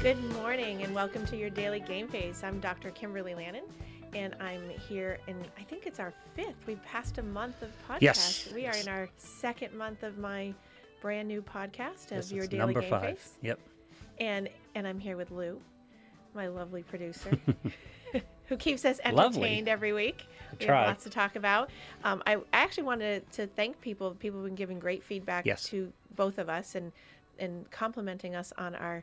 Good morning and welcome to your daily Game Face. I'm Dr. Kimberly Lannon and I'm here, and I think it's our fifth. We've passed a month of podcast. Yes. We are in our second month of my brand new podcast of your daily Game Face. Face. Yep. And I'm here with Lou, my lovely producer, who keeps us entertained every week. We have lots to talk about. I actually wanted to thank people. People have been giving great feedback to both of us and complimenting us on our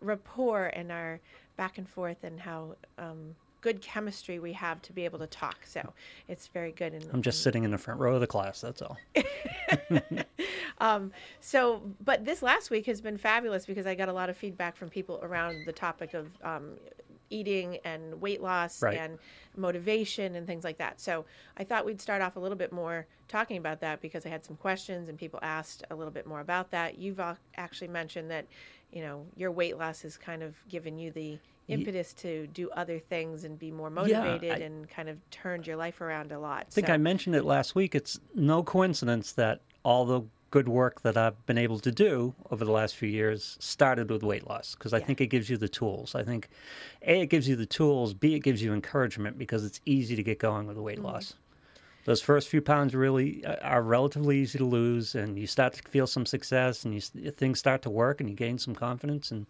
rapport and our back and forth and how good chemistry we have to be able to talk. So it's very good. And I'm just sitting in the front row of the class. That's all. But this last week has been fabulous because I got a lot of feedback from people around the topic of eating and weight loss and motivation and things like that. So I thought we'd start off a little bit more talking about that because I had some questions and people asked a little bit more about that. You've actually mentioned that, you know, your weight loss has kind of given you the impetus to do other things and be more motivated and kind of turned your life around a lot. I think I mentioned it last week. It's no coincidence that all the good work that I've been able to do over the last few years started with weight loss, because I think it gives you the tools. I think, A, it gives you the tools, B, it gives you encouragement because it's easy to get going with the weight loss. Those first few pounds really are relatively easy to lose, and you start to feel some success, and things start to work, and you gain some confidence, and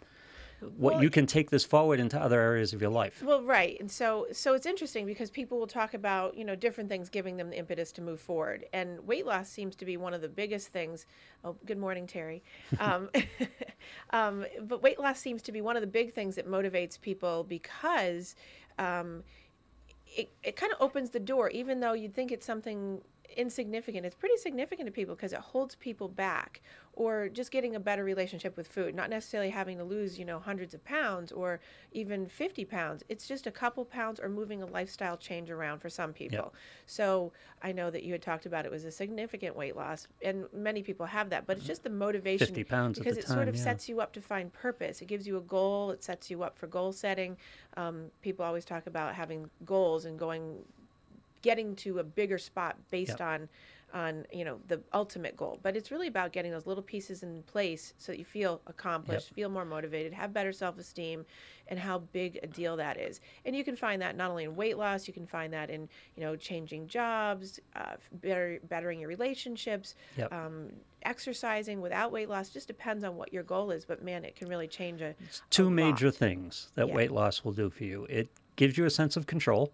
you can take this forward into other areas of your life. Well, right. And so it's interesting because people will talk about, you know, different things giving them the impetus to move forward. And weight loss seems to be one of the biggest things. Oh, good morning, Terry. But weight loss seems to be one of the big things that motivates people because it kind of opens the door, even though you'd think it's something insignificant. It's pretty significant to people because it holds people back, or just getting a better relationship with food, not necessarily having to lose, you know, hundreds of pounds or even 50 pounds. It's just a couple pounds or moving a lifestyle change around for some people. Yep. So I know that you had talked about it was a significant weight loss, and many people have that, but it's just the motivation. 50 pounds because it sort of sets you up to find purpose. It gives you a goal. It sets you up for goal setting. People always talk about having goals and getting to a bigger spot based on you know, the ultimate goal. But it's really about getting those little pieces in place so that you feel accomplished, feel more motivated, have better self-esteem, and how big a deal that is. And you can find that not only in weight loss, you can find that in, you know, changing jobs, bettering your relationships, exercising without weight loss. Just depends on what your goal is. But man, it can really change a lot. It's two major things that weight loss will do for you. It gives you a sense of control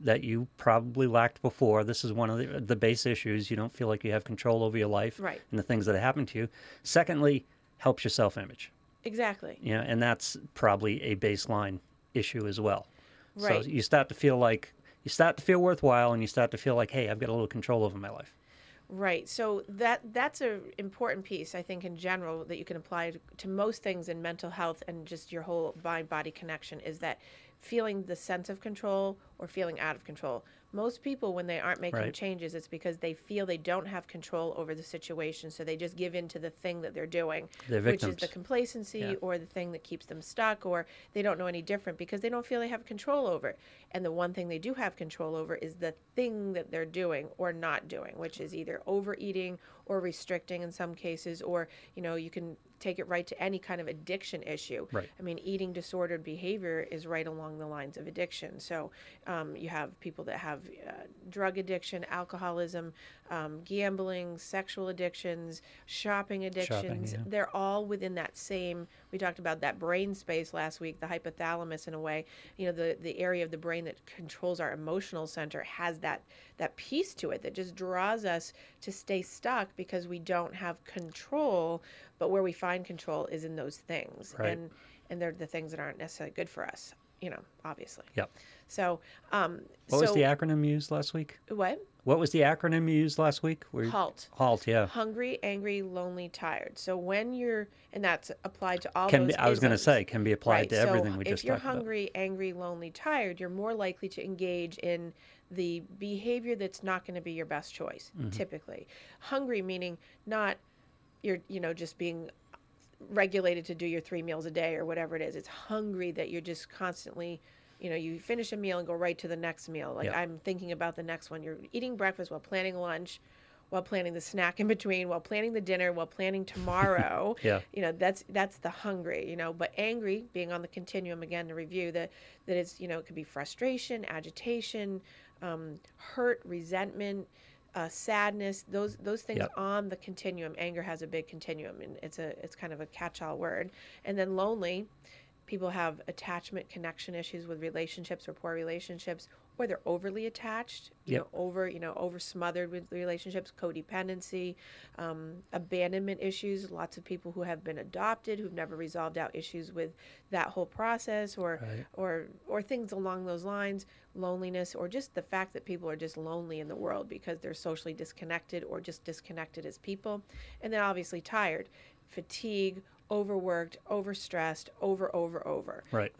that you probably lacked before. This is one of the base issues. You don't feel like you have control over your life and the things that happen to you. Secondly, helps your self-image. Exactly. Yeah, and that's probably a baseline issue as well. Right. So you start to feel like, you start to feel worthwhile, and you start to feel like, hey, I've got a little control over my life. Right. So that's an important piece, I think, in general, that you can apply to most things in mental health and just your whole mind-body connection, is that feeling the sense of control or feeling out of control. Most people, when they aren't making changes, it's because they feel they don't have control over the situation, so they just give in to the thing that they're doing, which is the complacency or the thing that keeps them stuck, or they don't know any different because they don't feel they have control over it. And the one thing they do have control over is the thing that they're doing or not doing, which is either overeating or restricting in some cases, or, you know, you can take it right to any kind of addiction issue. Right. I mean, eating disordered behavior is right along the lines of addiction. So you have people that have drug addiction, alcoholism, gambling, sexual addictions, shopping addictions. They're all within that same, we talked about that brain space last week, the hypothalamus in a way, you know, the area of the brain that controls our emotional center has that piece to it that just draws us to stay stuck because we don't have control. But where we find control is in those things, and they're the things that aren't necessarily good for us, you know, obviously. Yep. So, what was the acronym you used last week? What was the acronym you used last week? HALT. HALT, yeah. Hungry, angry, lonely, tired. So when you're, and that's applied to all those isms. I was going to say, can be applied to everything we just talked about. If you're hungry, angry, lonely, tired, you're more likely to engage in the behavior that's not going to be your best choice, typically. Hungry meaning not you're, you know, just being regulated to do your 3 meals a day or whatever it is. It's hungry that you're just constantly, you know, you finish a meal and go right to the next meal. Like I'm thinking about the next one. You're eating breakfast while planning lunch while planning the snack in between, while planning the dinner, while planning tomorrow. Yeah. You know, that's the hungry, you know, but angry being on the continuum again to review that is, you know, it could be frustration, agitation, hurt, resentment, sadness, those things yep. on the continuum. Anger has a big continuum, and it's kind of a catch-all word. And then lonely, people have attachment connection issues with relationships or poor relationships, or they're overly attached, you yep. know, over smothered with relationships, codependency, abandonment issues. Lots of people who have been adopted who've never resolved out issues with that whole process, or right. or things along those lines. Loneliness, or just the fact that people are just lonely in the world because they're socially disconnected or just disconnected as people. And then obviously tired, fatigue, overworked, overstressed, over. Right.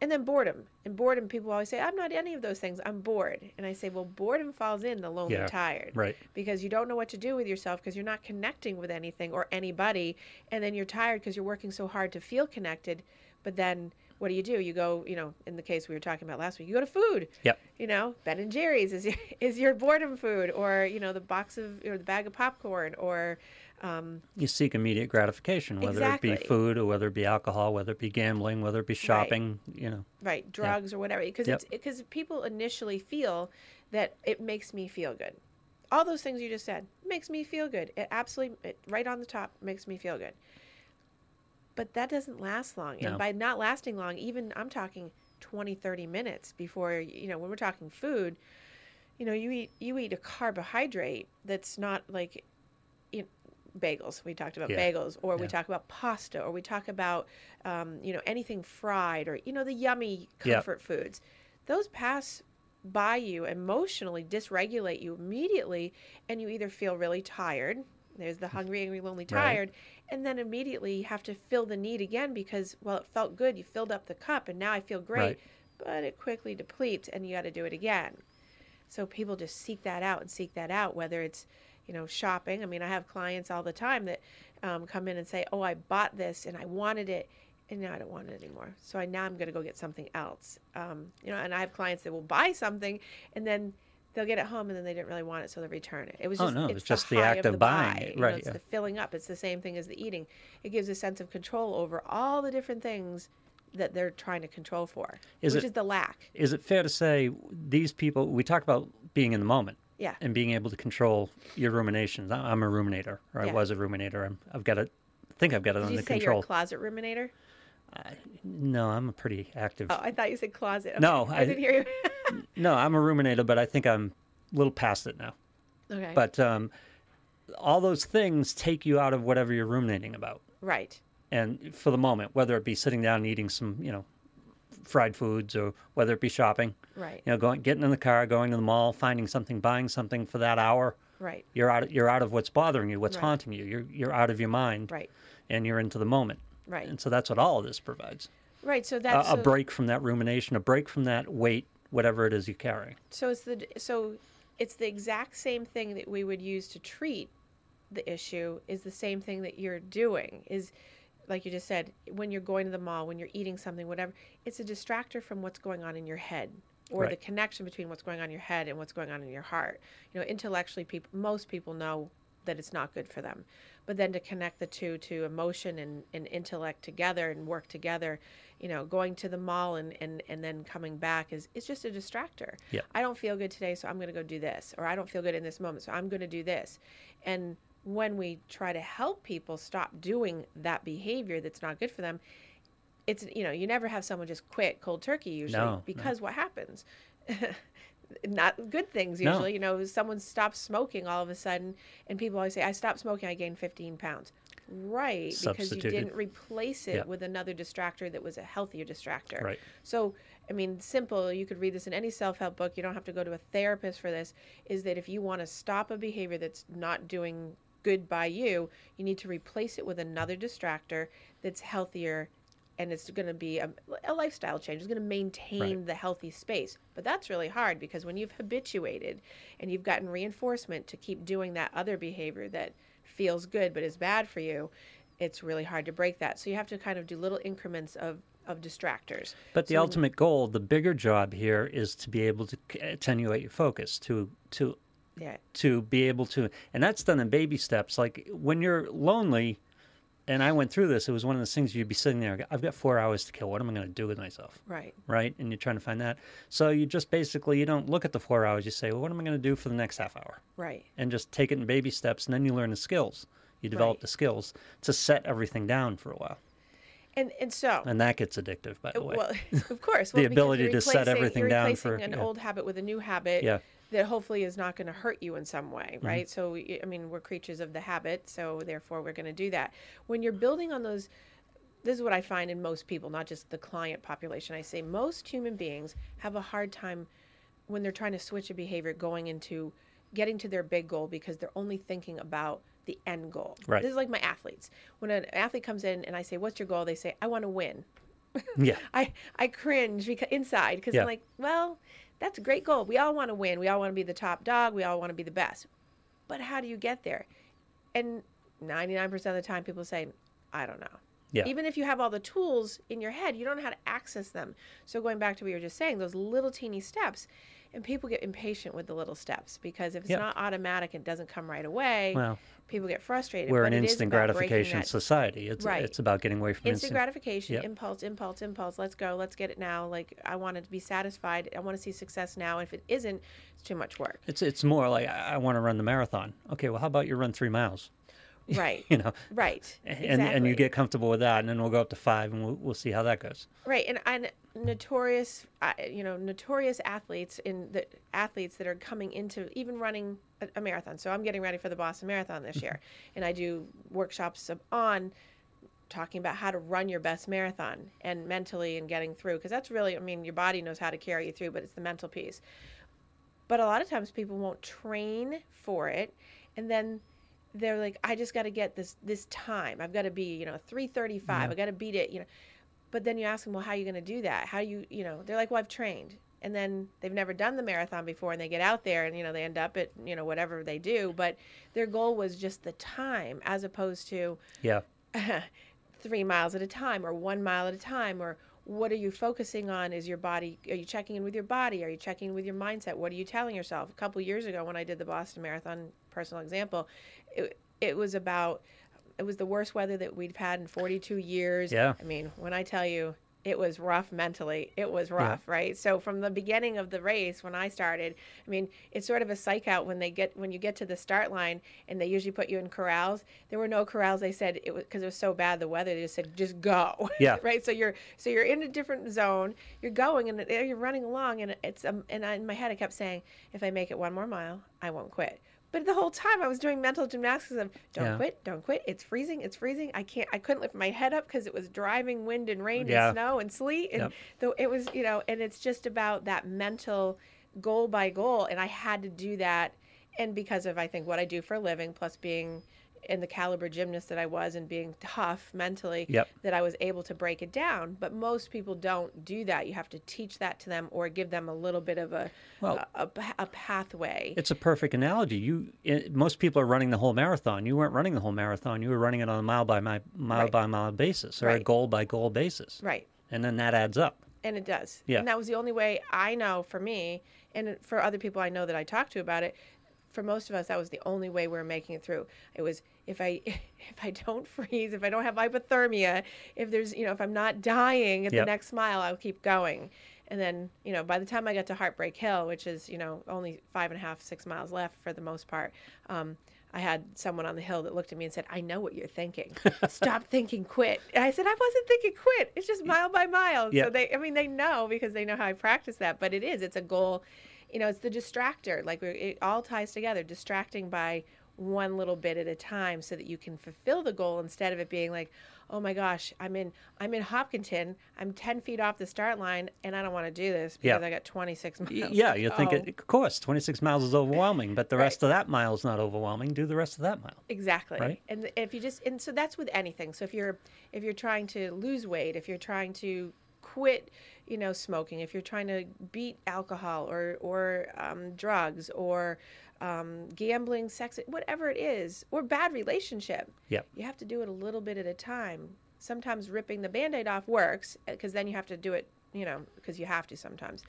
And then boredom. And boredom, people always say, I'm not any of those things. I'm bored. And I say, well, boredom falls in the lonely yeah, tired. Right. Because you don't know what to do with yourself because you're not connecting with anything or anybody. And then you're tired because you're working so hard to feel connected. But then what do? You go, you know, in the case we were talking about last week, you go to food. Yep. You know, Ben and Jerry's is your boredom food, or, you know, the box of, or the bag of popcorn, or... you seek immediate gratification, whether exactly. it be food, or whether it be alcohol, whether it be gambling, whether it be shopping, right. you know. Right, drugs yeah. or whatever. Because yep. People initially feel that it makes me feel good. All those things you just said, makes me feel good. It absolutely, right on the top, makes me feel good. But that doesn't last long. No. And by not lasting long, even I'm talking 20, 30 minutes before, you know, when we're talking food, you know, you eat a carbohydrate that's not like... bagels, we talked about yeah. bagels, or yeah. we talk about pasta, or we talk about you know, anything fried, or, you know, the yummy comfort yeah. foods. Those pass by you emotionally, dysregulate you immediately, and you either feel really tired, there's the hungry, angry, lonely, tired, right. and then immediately you have to fill the need again because, well, it felt good, you filled up the cup, and now I feel great, right. but it quickly depletes and you got to do it again. So people just seek that out, whether it's, you know, shopping. I mean, I have clients all the time that come in and say, oh, I bought this and I wanted it, and now I don't want it anymore. So now I'm going to go get something else. You know, and I have clients that will buy something and then they'll get it home and then they didn't really want it, so they'll return it. It was it's just the act of buying it. Right, you know, it's yeah. the filling up. It's the same thing as the eating. It gives a sense of control over all the different things that they're trying to control for, which is the lack. Is it fair to say these people, we talk about being in the moment, yeah. and being able to control your ruminations. I'm a ruminator, or yeah. I was a ruminator. I think I've got it under control. Did you say you're a closet ruminator? No, I'm a pretty active... Oh, I thought you said closet. Okay. No, I didn't hear you. No, I'm a ruminator, but I think I'm a little past it now. Okay. But all those things take you out of whatever you're ruminating about. Right. And for the moment, whether it be sitting down and eating some, you know, fried foods, or whether it be shopping, right? You know, getting in the car, going to the mall, finding something, buying something for that hour. Right. You're out of what's bothering you, what's right. haunting you. You're out of your mind. Right. And you're into the moment. Right. And so that's what all of this provides. Right. So that's a break from that rumination, a break from that weight, whatever it is you're carrying. So it's the exact same thing that we would use to treat the issue is the same thing that you're doing is. Like you just said, when you're going to the mall, when you're eating something, whatever, it's a distractor from what's going on in your head, or right. the connection between what's going on in your head and what's going on in your heart. You know, intellectually, most people know that it's not good for them. But then to connect the two, to emotion and intellect together and work together, you know, going to the mall and then coming back is just a distractor. Yeah. I don't feel good today, so I'm going to go do this. Or I don't feel good in this moment, so I'm going to do this. And when we try to help people stop doing that behavior that's not good for them, it's, you know, you never have someone just quit cold turkey usually, because what happens? Not good things usually. No. You know, someone stops smoking all of a sudden, and people always say, I stopped smoking, I gained 15 pounds. Right, because you didn't replace it yeah. with another distractor that was a healthier distractor. Right. So, I mean, simple, you could read this in any self-help book, you don't have to go to a therapist for this, is that if you want to stop a behavior that's not doing good by you, you need to replace it with another distractor that's healthier, and it's going to be a lifestyle change. It's going to maintain right. the healthy space. But that's really hard, because when you've habituated and you've gotten reinforcement to keep doing that other behavior that feels good but is bad for you, it's really hard to break that. So you have to kind of do little increments of distractors. But the ultimate goal, the bigger job here, is to be able to attenuate your focus, to Yeah. To be able to, and that's done in baby steps. Like when you're lonely, and I went through this, it was one of those things you'd be sitting there, I've got 4 hours to kill. What am I going to do with myself? Right. Right. And you're trying to find that. So you just basically, you don't look at the 4 hours. You say, well, what am I going to do for the next half hour? Right. And just take it in baby steps. And then you learn the skills. You develop the skills to set everything down for a while. And that gets addictive, by the way. Well, of course. Well, the ability to set everything down for an old habit with a new habit. Yeah. That hopefully is not going to hurt you in some way, right? Mm-hmm. So, I mean, we're creatures of the habit, so therefore we're going to do that. When you're building on those, this is what I find in most people, not just the client population. I say most human beings have a hard time when they're trying to switch a behavior going into getting to their big goal because they're only thinking about the end goal. Right. This is like my athletes. When an athlete comes in and I say, what's your goal? They say, I want to win. Yeah. I cringe because, inside because I'm like, well, that's a great goal. We all want to win. We all want to be the top dog. We all want to be the best. But how do you get there? And 99% of the time people say, I don't know. Yeah. Even if you have all the tools in your head, you don't know how to access them. So going back to what you were just saying, those little teeny steps, and people get impatient with the little steps because if it's not automatic and doesn't come right away, people get frustrated. We're an instant gratification society. It's about getting away from instant gratification, impulse, let's go, let's get it now. Like I want to be satisfied. I want to see success now. If it isn't, it's too much work. It's more like I want to run the marathon. Okay, well, how about you run 3 miles? Right. You know. Right. Exactly. And you get comfortable with that, and then we'll go up to 5, and we'll see how that goes. Right. And notorious athletes that are coming into even running a marathon. So I'm getting ready for the Boston Marathon this year, and I do workshops on talking about how to run your best marathon and mentally and getting through because that's really, I mean, your body knows how to carry you through, but it's the mental piece. But a lot of times people won't train for it, and then they're like, I just got to get this time. I've got to be, 3:35. I got to beat it, But then you ask them, well, how are you going to do that? How you? They're like, well, I've trained. And then they've never done the marathon before, and they get out there, and they end up at whatever they do. But their goal was just the time, as opposed to 3 miles at a time or 1 mile at a time. Or what are you focusing on? Is your body? Are you checking in with your body? Are you checking in with your mindset? What are you telling yourself? A couple years ago, when I did the Boston Marathon, personal example, it was about. It was the worst weather that we'd had in 42 years. Yeah. I mean, when I tell you it was rough mentally, it was rough, right? So from the beginning of the race when I started, I mean, it's sort of a psych out when you get to the start line and they usually put you in corrals. There were no corrals. They said it was because it was so bad the weather. They just said just go. Yeah. Right. So you're in a different zone. You're going and you're running along and it's in my head I kept saying, if I make it one more mile, I won't quit. But the whole time I was doing mental gymnastics of don't quit. It's freezing. I couldn't lift my head up because it was driving wind and rain and snow and sleet. And it was, and it's just about that mental goal by goal. And I had to do that. And because of, I think, what I do for a living, plus being in the caliber gymnast that I was and being tough mentally, that I was able to break it down. But most people don't do that. You have to teach that to them or give them a little bit of a pathway. It's a perfect analogy. Most people are running the whole marathon. You weren't running the whole marathon. You were running it on a mile by mile basis or a goal by goal basis. Right. And then that adds up. And it does. Yeah. And that was the only way I know for me and for other people I know that I talk to about it. For most of us, that was the only way we were making it through. It was if I don't freeze, if I don't have hypothermia, if there's if I'm not dying at the next mile, I'll keep going. And then by the time I got to Heartbreak Hill, which is only 5.5-6 miles left for the most part, I had someone on the hill that looked at me and said, "I know what you're thinking. Stop thinking, quit." And I said, "I wasn't thinking, quit. It's just mile by mile." Yeah. So they know because they know how I practice that. But it's a goal. It's the distractor. Like it all ties together, distracting by one little bit at a time so that you can fulfill the goal instead of it being like, oh my gosh, I'm in Hopkinton. I'm 10 feet off the start line and I don't want to do this because I got 26 miles. Yeah, you're thinking, of course, 26 miles is overwhelming, but the rest of that mile is not overwhelming. Do the rest of that mile. Exactly. Right? And so that's with anything. So if you're trying to lose weight, if you're trying to quit, smoking, if you're trying to beat alcohol or drugs or gambling, sex, whatever it is, or bad relationship, you have to do it a little bit at a time. Sometimes ripping the Band-Aid off works because then you have to do it, because you have to sometimes.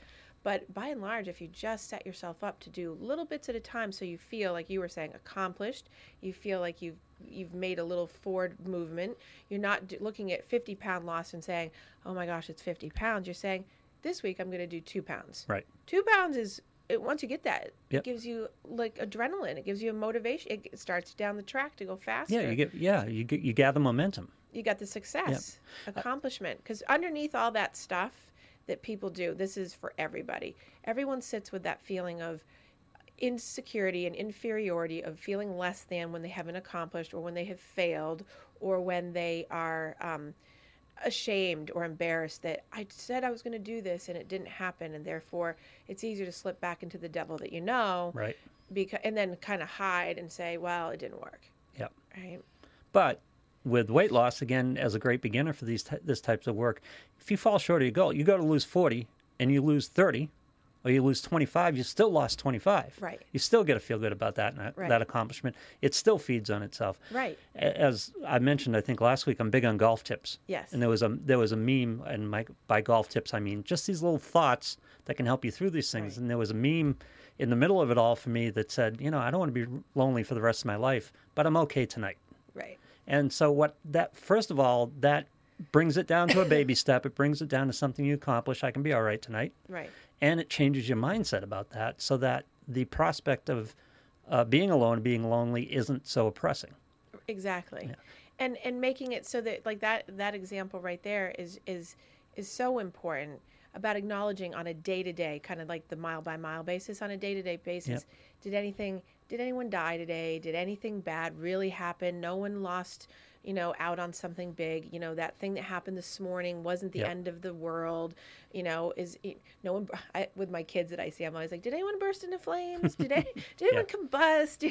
But by and large, if you just set yourself up to do little bits at a time so you feel, like you were saying, accomplished, you feel like you've made a little forward movement, you're not looking at 50-pound loss and saying, oh my gosh, it's 50 pounds. You're saying, this week I'm going to do 2 pounds. Right. 2 pounds is, once you get that, yep, it gives you like adrenaline. It gives you a motivation. It starts down the track to go faster. Yeah, you gather momentum. You got the success, yep, accomplishment. Because underneath all that stuff that people do, this is for everybody. Everyone sits with that feeling of insecurity and inferiority, of feeling less than when they haven't accomplished, or when they have failed, or when they are ashamed or embarrassed that I said I was going to do this and it didn't happen, and therefore it's easier to slip back into the devil that you know, right? Because, and then kind of hide and say, well, it didn't work. Yep. Right. But with weight loss, again, as a great beginner for these this types of work, if you fall short of your goal, you go to lose 40 and you lose 30, or you lose 25, you still lost 25. Right. You still got to feel good about that, right, that accomplishment. It still feeds on itself. Right. As I mentioned, I think last week, I'm big on golf tips. Yes. And there was a meme, and by golf tips, I mean just these little thoughts that can help you through these things. Right. And there was a meme in the middle of it all for me that said, you know, I don't want to be lonely for the rest of my life, but I'm okay tonight. Right. And so first of all, that brings it down to a baby step. It brings it down to something you accomplish. I can be all right tonight. Right. And it changes your mindset about that, so that the prospect of being alone, being lonely, isn't so oppressing. Exactly. Yeah. And making it so that, like, that example right there is so important, about acknowledging on a day-to-day, kind of like the mile-by-mile basis, on a day-to-day basis, yeah, did anyone die today? Did anything bad really happen? No one lost, you know, out on something big. You know, that thing that happened this morning wasn't the, yep, end of the world. You know, with my kids that I see, I'm always like, did anyone burst into flames? Did anyone, yep, combust?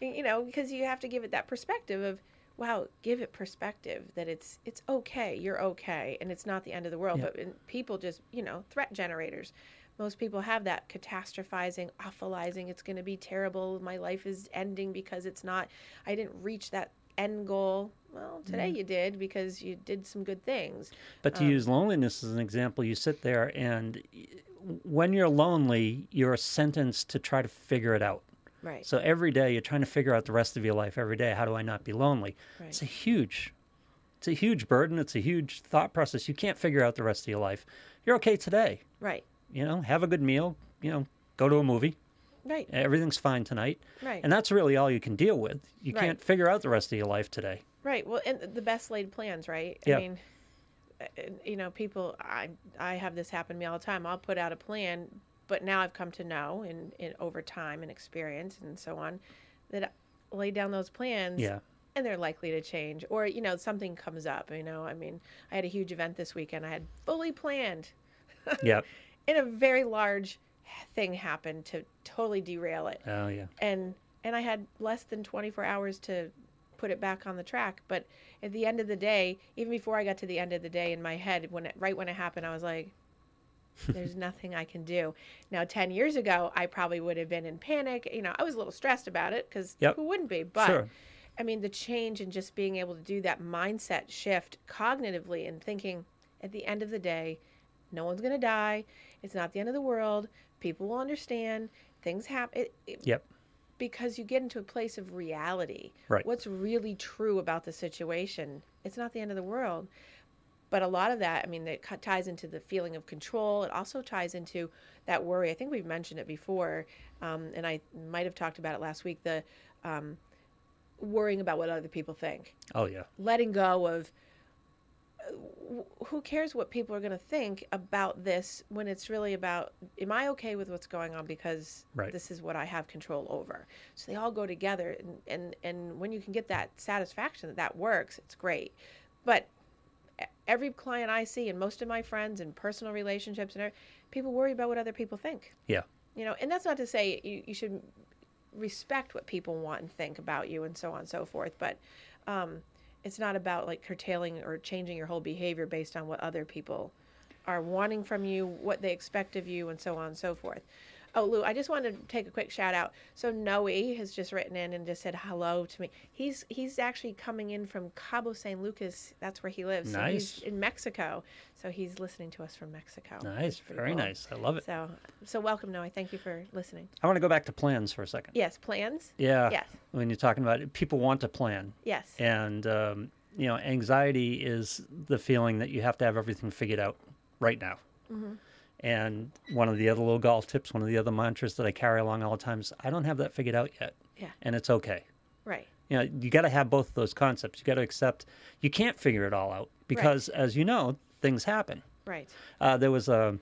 You know, because you have to give it that perspective of, wow, give it perspective that it's okay, you're okay, and it's not the end of the world. Yep. But people just, you know, threat generators. Most people have that catastrophizing, awfulizing, it's going to be terrible, my life is ending because I didn't reach that end goal. Well, today, mm-hmm, you did, because you did some good things. But to use loneliness as an example, you sit there, and when you're lonely, you're sentenced to try to figure it out. Right. So every day you're trying to figure out the rest of your life every day. How do I not be lonely? Right. It's a huge burden. It's a huge thought process. You can't figure out the rest of your life. You're okay today. Right. You know, have a good meal, you know, go to a movie. Right. Everything's fine tonight. Right. And that's really all you can deal with. You right. can't figure out the rest of your life today. Right. Well, and the best laid plans, right? Yeah. I mean, you know, people, I have this happen to me all the time. I'll put out a plan, but now I've come to know in over time and experience and so on that I lay down those plans. Yeah. And they're likely to change, or, you know, something comes up, you know. I mean, I had a huge event this weekend. I had fully planned. Yep. And a very large thing happened to totally derail it. Oh, yeah. And I had less than 24 hours to put it back on the track. But at the end of the day, even before I got to the end of the day, in my head, right when it happened, I was like, there's nothing I can do. Now, 10 years ago, I probably would have been in panic. You know, I was a little stressed about it, because yep. who wouldn't be? But, sure. I mean, the change in just being able to do that mindset shift cognitively and thinking, at the end of the day, no one's going to die. It's not the end of the world. People will understand. Things happen. Yep. Because you get into a place of reality. Right. What's really true about the situation? It's not the end of the world. But a lot of that, I mean, that ties into the feeling of control. It also ties into that worry. I think we've mentioned it before, and I might have talked about it last week, the worrying about what other people think. Oh, yeah. Letting go of who cares what people are going to think about this, when it's really about, am I okay with what's going on, because right. this is what I have control over. So they all go together, and when you can get that satisfaction that works, it's great. But every client I see, and most of my friends and personal relationships, and people worry about what other people think. Yeah. You know, and that's not to say you should respect what people want and think about you and so on and so forth, but it's not about, like, curtailing or changing your whole behavior based on what other people are wanting from you, what they expect of you, and so on and so forth. Oh, Lou, I just wanted to take a quick shout out. So Noe has just written in and just said hello to me. He's actually coming in from Cabo San Lucas. That's where he lives. Nice. So he's in Mexico. So he's listening to us from Mexico. Nice. Very cool. Nice. I love it. So welcome, Noe. Thank you for listening. I want to go back to plans for a second. Yes, plans. Yeah. Yes. When you're talking about it, people want to plan. Yes. And, you know, anxiety is the feeling that you have to have everything figured out right now. Mm-hmm. And one of the other little golf tips, one of the other mantras that I carry along all the time is, I don't have that figured out yet. Yeah. And it's okay. Right. You know, you got to have both of those concepts. You got to accept you can't figure it all out because, right, as you know, things happen. Right. There was a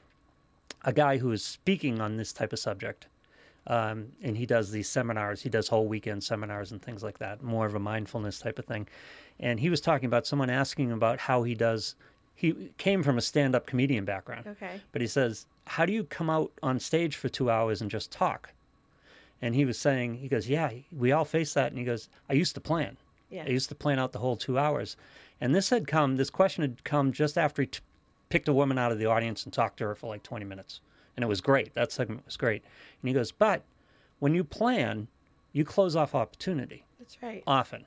guy who was speaking on this type of subject, and he does these seminars. He does whole weekend seminars and things like that, more of a mindfulness type of thing. And he was talking about someone asking about how he does. He came from a stand-up comedian background. Okay. But he says, how do you come out on stage for 2 hours and just talk? And he was saying, he goes, yeah, we all face that. And he goes, I used to plan. Yeah. I used to plan out the whole 2 hours. And this question had come just after he picked a woman out of the audience and talked to her for like 20 minutes. And it was great. That segment was great. And he goes, but when you plan, you close off opportunity. That's right. Often.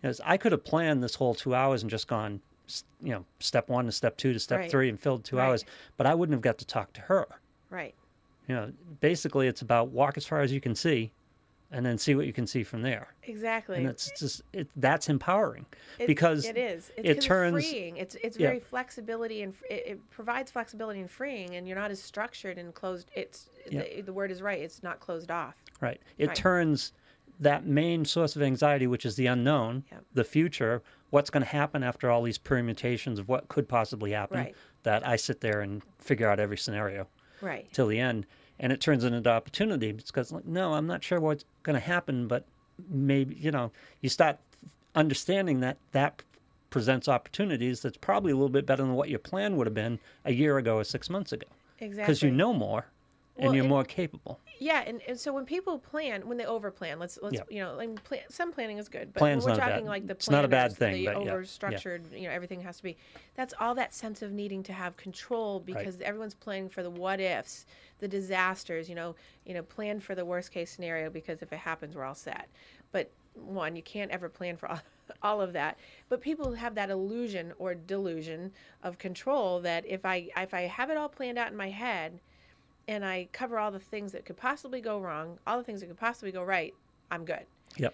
He goes, I could have planned this whole 2 hours and just gone, you know, step one to step two to step, right, three, and filled 2 hours, but I wouldn't have got to talk to her. Right. You know, basically it's about walk as far as you can see and then see what you can see from there. Exactly. And it's just, that's empowering because it is. It's turns freeing. It's very flexibility, and it provides flexibility and freeing, and you're not as structured and closed. It's, the word is right. It's not closed off. Right. It turns that main source of anxiety, which is the unknown, the future, what's going to happen after all these permutations of what could possibly happen, that I sit there and figure out every scenario till the end. And it turns it into opportunity because, like, no, I'm not sure what's going to happen, but maybe, you know, you start understanding that that presents opportunities that's probably a little bit better than what your plan would have been a year ago or 6 months ago. Exactly. Because you know more. And you're more capable. Yeah, and so when people plan, when they overplan, some planning is good, but plan's when we're talking bad. Like the plan, it's not a bad thing. The overstructured, you know, everything has to be. That's all that sense of needing to have control because everyone's planning for the what ifs, the disasters. You know, plan for the worst case scenario because if it happens, we're all set. But one, you can't ever plan for all of that. But people have that illusion or delusion of control that if I have it all planned out in my head, and I cover all the things that could possibly go wrong, all the things that could possibly go right, I'm good. Yep.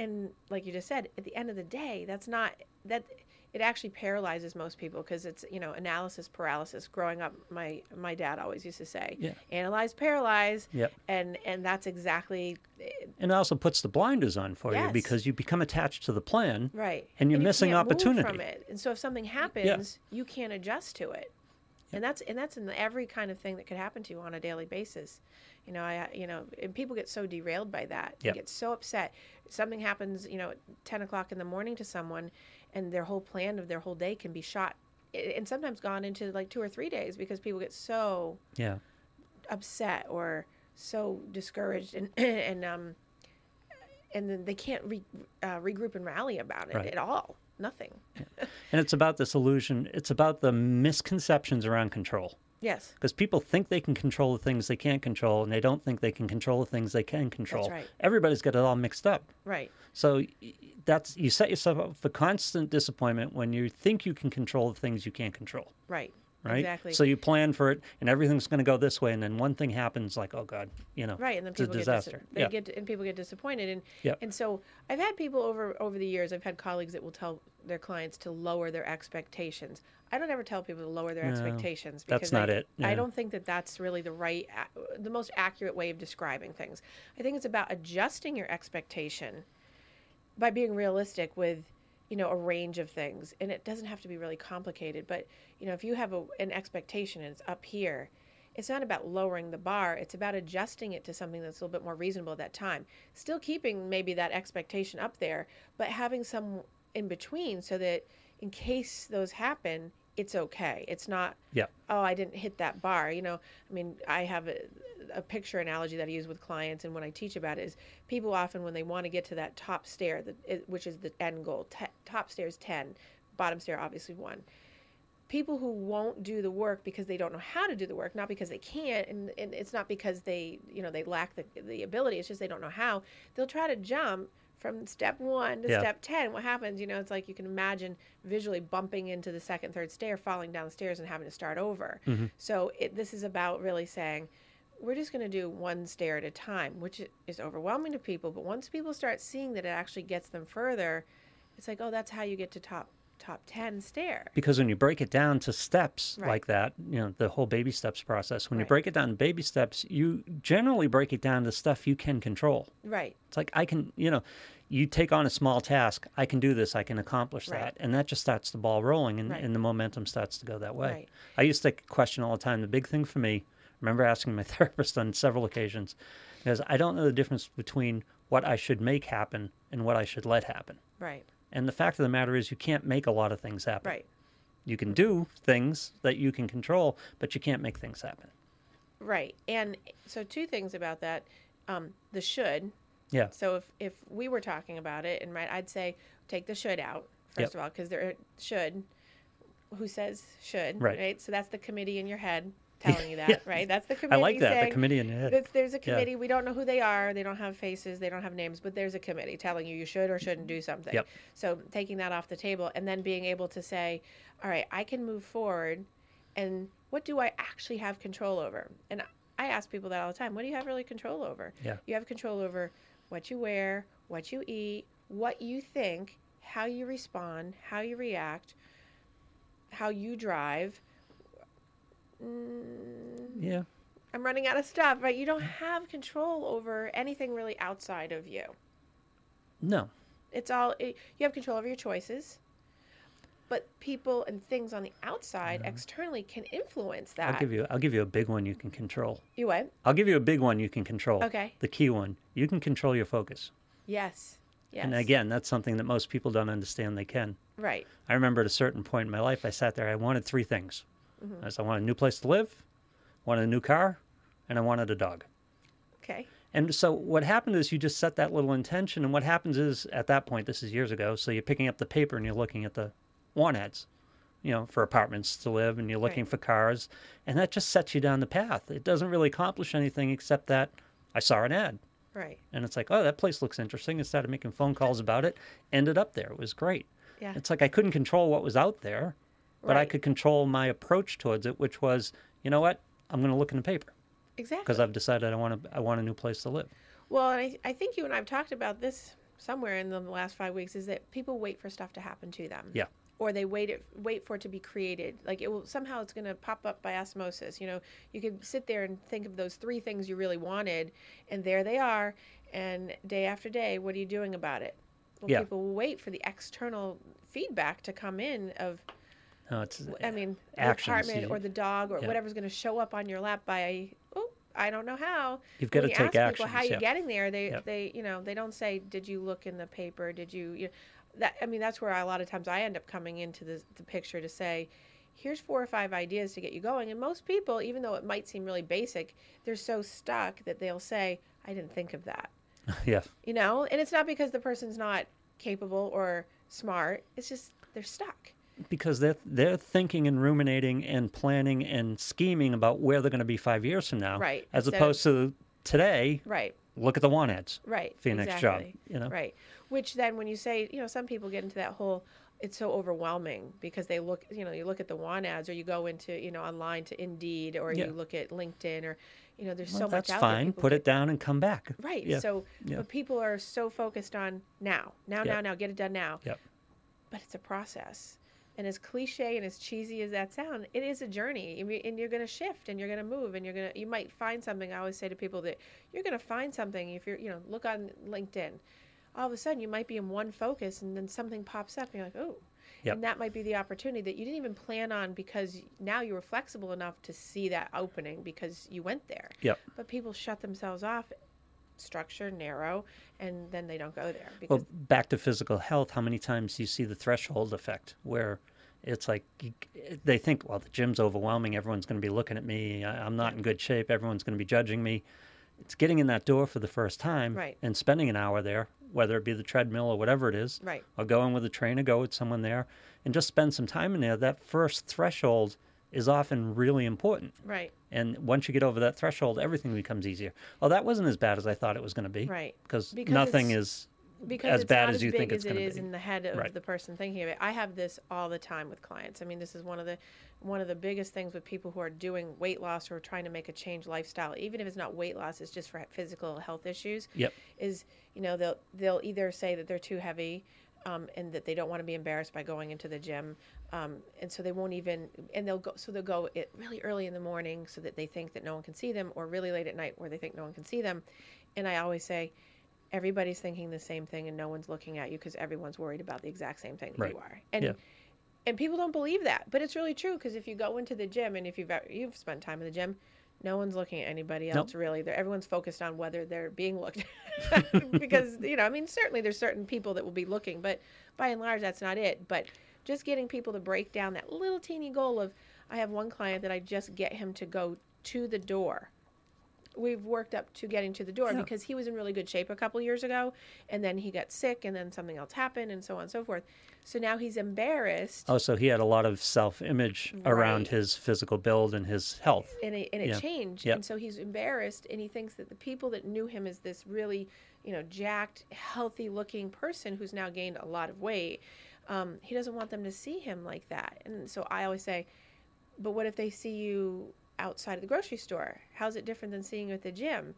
And like you just said, at the end of the day, it actually paralyzes most people because it's, you know, analysis paralysis. Growing up, my dad always used to say, analyze, paralyze. Yep. And that's exactly. And it also puts the blinders on for you because you become attached to the plan. Right. And you're missing opportunity. Move from it. And so if something happens, you can't adjust to it. And that's in every kind of thing that could happen to you on a daily basis. You know, and people get so derailed by that. Yep. They get so upset. Something happens, you know, at 10 o'clock in the morning to someone, and their whole plan of their whole day can be shot, and sometimes gone into like 2 or 3 days because people get so upset or so discouraged and then they can't regroup and rally about it at all. Nothing. And it's about this illusion. It's about the misconceptions around control. Yes. Because people think they can control the things they can't control, and they don't think they can control the things they can control. That's right. Everybody's got it all mixed up. Right. So you set yourself up for constant disappointment when you think you can control the things you can't control. Right. Right? Exactly. So you plan for it, and everything's going to go this way, and then one thing happens, like, oh God, you know, right? And then people people get disappointed, and so I've had people over the years. I've had colleagues that will tell their clients to lower their expectations. I don't ever tell people to lower their expectations because that's not it. Yeah. I don't think that that's really the most accurate way of describing things. I think it's about adjusting your expectation by being realistic with, you know, a range of things, and it doesn't have to be really complicated. But, you know, if you have an expectation and it's up here, it's not about lowering the bar. It's about adjusting it to something that's a little bit more reasonable at that time. Still keeping maybe that expectation up there, but having some in between so that in case those happen, it's okay. It's not, oh, I didn't hit that bar. You know, I mean, I have a picture analogy that I use with clients and when I teach about it is people often, when they want to get to that top stair, which is the end goal, top stairs 10, bottom stair obviously 1. people who won't do the work because they don't know how to do the work, not because they can't, and it's not because they, you know, they lack the ability, it's just they don't know how, they'll try to jump from step 1 to step 10. What happens, you know, it's like you can imagine visually bumping into the second, third stair, falling down the stairs and having to start over. Mm-hmm. So this is about really saying, we're just going to do one stair at a time, which is overwhelming to people. But once people start seeing that it actually gets them further, it's like, oh, that's how you get to top 10 stair. Because when you break it down to steps like that, you know, the whole baby steps process, when you break it down to baby steps, you generally break it down to stuff you can control. Right. It's like, I can, you know, you take on a small task, I can do this, I can accomplish that. And that just starts the ball rolling and the momentum starts to go that way. Right. I used to question all the time, the big thing for me, I remember asking my therapist on several occasions, because I don't know the difference between what I should make happen and what I should let happen. Right. And the fact of the matter is you can't make a lot of things happen. Right. You can do things that you can control, but you can't make things happen. Right. And so two things about that. The should. Yeah. So if we were talking about it, and I'd say take the should out, first of all, because there should. Who says should? Right. Right. So that's the committee in your head telling you that, right? That's the committee. I like that, the committee in your head. There's a committee. Yeah. We don't know who they are. They don't have faces. They don't have names. But there's a committee telling you you should or shouldn't do something. Yep. So taking that off the table and then being able to say, all right, I can move forward. And what do I actually have control over? And I ask people that all the time. What do you have really control over? Yeah. You have control over what you wear, what you eat, what you think, how you respond, how you react, how you drive. Yeah, I'm running out of stuff, right? You don't have control over anything really outside of you. No. It's all, you have control over your choices, but people and things on the outside, externally, can influence that. I'll give you a big one you can control. You what? I'll give you a big one you can control. Okay. The key one. You can control your focus. Yes. Yes. And again, that's something that most people don't understand they can. Right. I remember at a certain point in my life, I sat there, I wanted three things. Mm-hmm. I wanted a new place to live, wanted a new car, and I wanted a dog. Okay. And so what happened is you just set that little intention, and what happens is, at that point, this is years ago, so you're picking up the paper and you're looking at the want ads, you know, for apartments to live, and you're looking for cars, and that just sets you down the path. It doesn't really accomplish anything except that I saw an ad. Right. And it's like, oh, that place looks interesting. I started making phone calls about it, ended up there. It was great. Yeah. It's like I couldn't control what was out there. But I could control my approach towards it, which was, you know what, I'm going to look in the paper. Exactly. Because I've decided I want a new place to live. Well, and I think you and I have talked about this somewhere in the last 5 weeks, is that people wait for stuff to happen to them. Yeah. Or they wait for it to be created. Like, it will somehow, it's going to pop up by osmosis. You know, you could sit there and think of those three things you really wanted, and there they are, and day after day, what are you doing about it? Well, people will wait for the external feedback to come in of... No, it's, I mean, action, the apartment or the dog or whatever's going to show up on your lap by, oh, I don't know how. You've got to take action. How are you getting there? They, you know, they don't say, did you look in the paper? Did you, you know, that? I mean, that's where a lot of times I end up coming into the picture to say, here's 4 or 5 ideas to get you going. And most people, even though it might seem really basic, they're so stuck that they'll say, I didn't think of that. Yes. You know, and it's not because the person's not capable or smart. It's just they're stuck. Because they're thinking and ruminating and planning and scheming about where they're going to be 5 years from now, right? As opposed to today, right? Look at the want ads, right? For your next job, you know, right? Which then, when you say, you know, some people get into that whole, it's so overwhelming because they look, you know, you look at the want ads, or you go into, you know, online to Indeed, or you look at LinkedIn, or, you know, there's so much out there. That's fine. Put it down and come back, right? Yeah. So, but people are so focused on now, get it done now. Yep. But it's a process. And as cliche and as cheesy as that sound, it is a journey. I mean, and you're going to shift, and you're going to move, and you might find something. I always say to people that you're going to find something if you're, you know, look on LinkedIn. All of a sudden, you might be in one focus, and then something pops up, and you're like, oh. Yep. And that might be the opportunity that you didn't even plan on, because now you were flexible enough to see that opening because you went there. Yep. But people shut themselves off. Structure, narrow, and then they don't go there. Well, back to physical health, how many times do you see the threshold effect where it's like they think, well, the gym's overwhelming, everyone's going to be looking at me, I'm not in good shape, everyone's going to be judging me. It's getting in that door for the first time and spending an hour there whether it be the treadmill or whatever it is. Right. I'll go in with a trainer, go with someone there, and just spend some time in there. That first threshold is often really important. Right. And once you get over that threshold, everything becomes easier. Oh, that wasn't as bad as I thought it was going to be. Right. Because nothing is as bad as you think it's going to be. Because it's not as big as it is in the head of the person thinking of it. I have this all the time with clients. I mean, this is one of the biggest things with people who are doing weight loss or trying to make a change lifestyle, even if it's not weight loss, it's just for physical health issues. Yep. Is, you know, they'll either say that they're too heavy, and that they don't want to be embarrassed by going into the gym. And so they won't even, and they'll go it really early in the morning so that they think that no one can see them, or really late at night where they think no one can see them. And I always say, everybody's thinking the same thing and no one's looking at you because everyone's worried about the exact same thing that you are. And and people don't believe that, but it's really true, because if you go into the gym and if you've spent time in the gym, no one's looking at anybody else really. Everyone's focused on whether they're being looked at because, you know, I mean, certainly there's certain people that will be looking, but by and large, that's not it. But just getting people to break down that little teeny goal of, I have one client that I just get him to go to the door. We've worked up to getting to the door because he was in really good shape a couple years ago, and then he got sick, and then something else happened, and so on and so forth. So now he's embarrassed. Oh, so he had a lot of self-image around his physical build and his health. And it changed. Yep. And so he's embarrassed, and he thinks that the people that knew him as this really, you know, jacked, healthy-looking person who's now gained a lot of weight, he doesn't want them to see him like that. And so I always say, but what if they see you outside of the grocery store? How's it different than seeing you at the gym?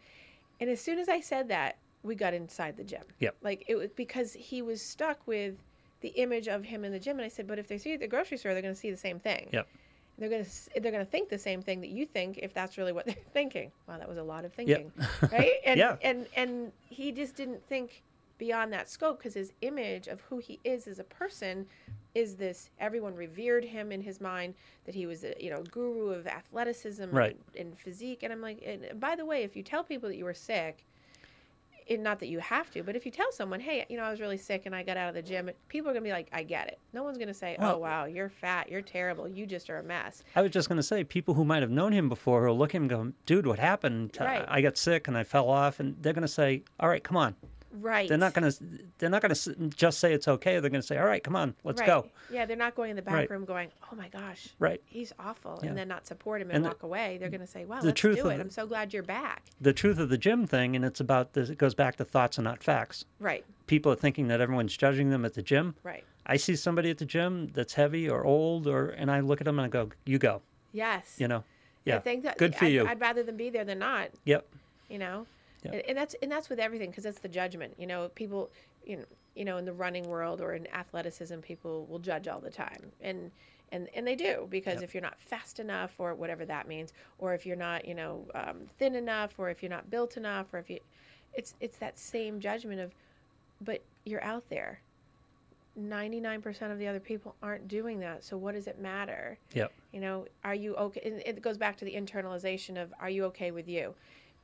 And as soon as I said that, we got inside the gym. Yep. Like, it was because he was stuck with the image of him in the gym. And I said, but if they see you at the grocery store, they're going to see the same thing. Yep. And they're going to think the same thing that you think, if that's really what they're thinking. Wow, that was a lot of thinking. Yep. Right? And, and he just didn't think beyond that scope, because his image of who he is as a person is this, everyone revered him in his mind, that he was a, you know, guru of athleticism and physique. And I'm like, and by the way, if you tell people that you were sick, and not that you have to, but if you tell someone, hey, you know, I was really sick and I got out of the gym, people are going to be like, I get it. No one's going to say, oh, wow, you're fat, you're terrible, you just are a mess. I was just going to say, people who might have known him before will look at him and go, dude, what happened? I got sick and I fell off. And they're going to say, all right, come on. Right. They're not gonna just say it's okay. They're gonna say, all right, come on, let's go. Yeah, they're not going in the back room going, oh my gosh, he's awful, and then not support him and walk away. They're gonna say, wow, let's do it. I'm so glad you're back. The truth of the gym thing, and it's about this. It goes back to thoughts and not facts. Right. People are thinking that everyone's judging them at the gym. Right. I see somebody at the gym that's heavy or old, and I look at them and I go, you go. Yes. You know. Yeah. I think that good for you. I'd rather them be there than not. Yep. You know. Yeah. And that's with everything, because that's the judgment. You know, people, you know, in the running world or in athleticism, people will judge all the time, and they do, because if you're not fast enough, or whatever that means, or if you're not, you know, thin enough, or if you're not built enough, or if you, it's that same judgment of, but you're out there. 99% of the other people aren't doing that, so what does it matter? Yep. You know, are you okay? And it goes back to the internalization of, are you okay with you?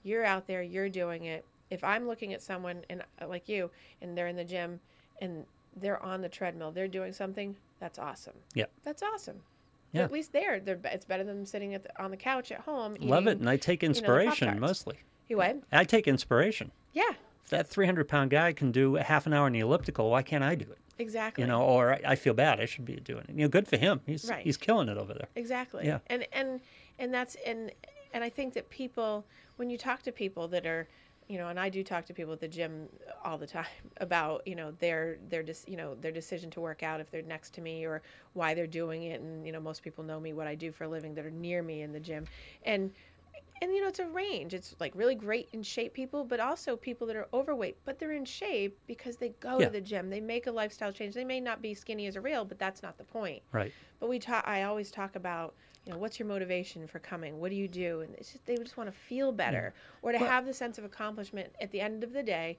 You're out there, you're doing it. If I'm looking at someone and like you, and they're in the gym and they're on the treadmill, they're doing something, that's awesome. Yeah. That's awesome. Yeah. But at least it's better than sitting at on the couch at home. Eating, love it. And I take inspiration mostly. You what? I take inspiration. Yeah. If that 300-pound guy can do a half an hour in the elliptical, why can't I do it? Exactly. You know, or I feel bad, I should be doing it. You know, good for him. He's killing it over there. Exactly. Yeah. And I think that people, when you talk to people that are, you know, and I do talk to people at the gym all the time about, you know, their decision to work out if they're next to me, or why they're doing it. And, you know, most people know me, what I do for a living, that are near me in the gym. And, you know, it's a range. It's like really great in shape people, but also people that are overweight, but they're in shape because they go to the gym. They make a lifestyle change. They may not be skinny as a rail, but that's not the point. Right. But I always talk about, you know, what's your motivation for coming? What do you do? And it's just, they just want to feel better, or to have the sense of accomplishment at the end of the day.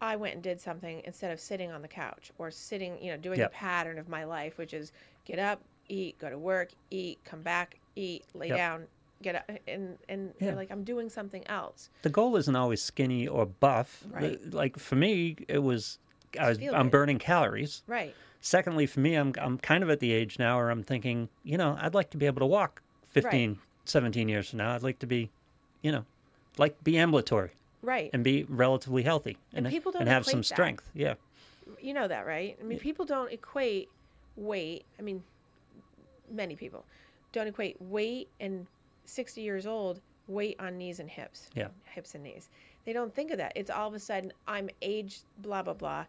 I went and did something instead of sitting on the couch, or sitting, you know, doing the pattern of my life, which is get up, eat, go to work, eat, come back, eat, lay down, get up, and you're like, I'm doing something else. The goal isn't always skinny or buff. Right. Like for me, it was I'm burning calories. Right. Secondly, for me, I'm kind of at the age now where I'm thinking, you know, I'd like to be able to walk 15, 17 years from now. I'd like to be ambulatory. right, and be relatively healthy and have some strength. Yeah, you know that, right? I mean, people don't equate weight. I mean, many people don't equate weight and 60 years old weight on knees and hips. Yeah, hips and knees. They don't think of that. It's all of a sudden I'm aged, blah blah blah.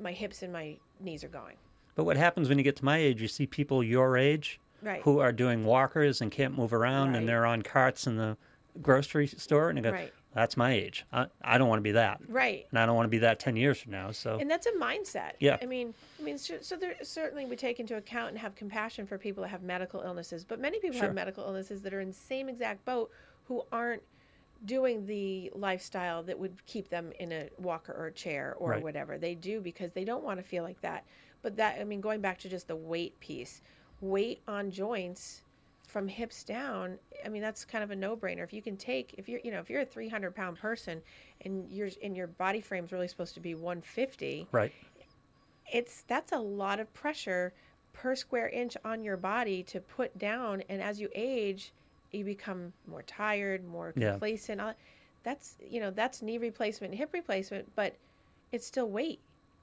My hips and my knees are going. But what happens when you get to my age? You see people your age, right, who are doing walkers and can't move around, right, and they're on carts in the grocery store, and you go, right, that's my age. I don't want to be that. Right. And I don't want to be that 10 years from now. So. And that's a mindset. Yeah. I mean, so there, certainly we take into account and have compassion for people that have medical illnesses, but many people, sure, have medical illnesses that are in the same exact boat who aren't doing the lifestyle that would keep them in a walker or a chair or, right, whatever. They do because they don't want to feel like that. But that, I mean, going back to just the weight piece, weight on joints from hips down, I mean, that's kind of a no-brainer. If you can take, if you're a 300-pound person and your body frame's really supposed to be 150, right, that's a lot of pressure per square inch on your body to put down. And as you age, you become more tired, more complacent. Yeah. That's knee replacement and hip replacement, but it's still weight.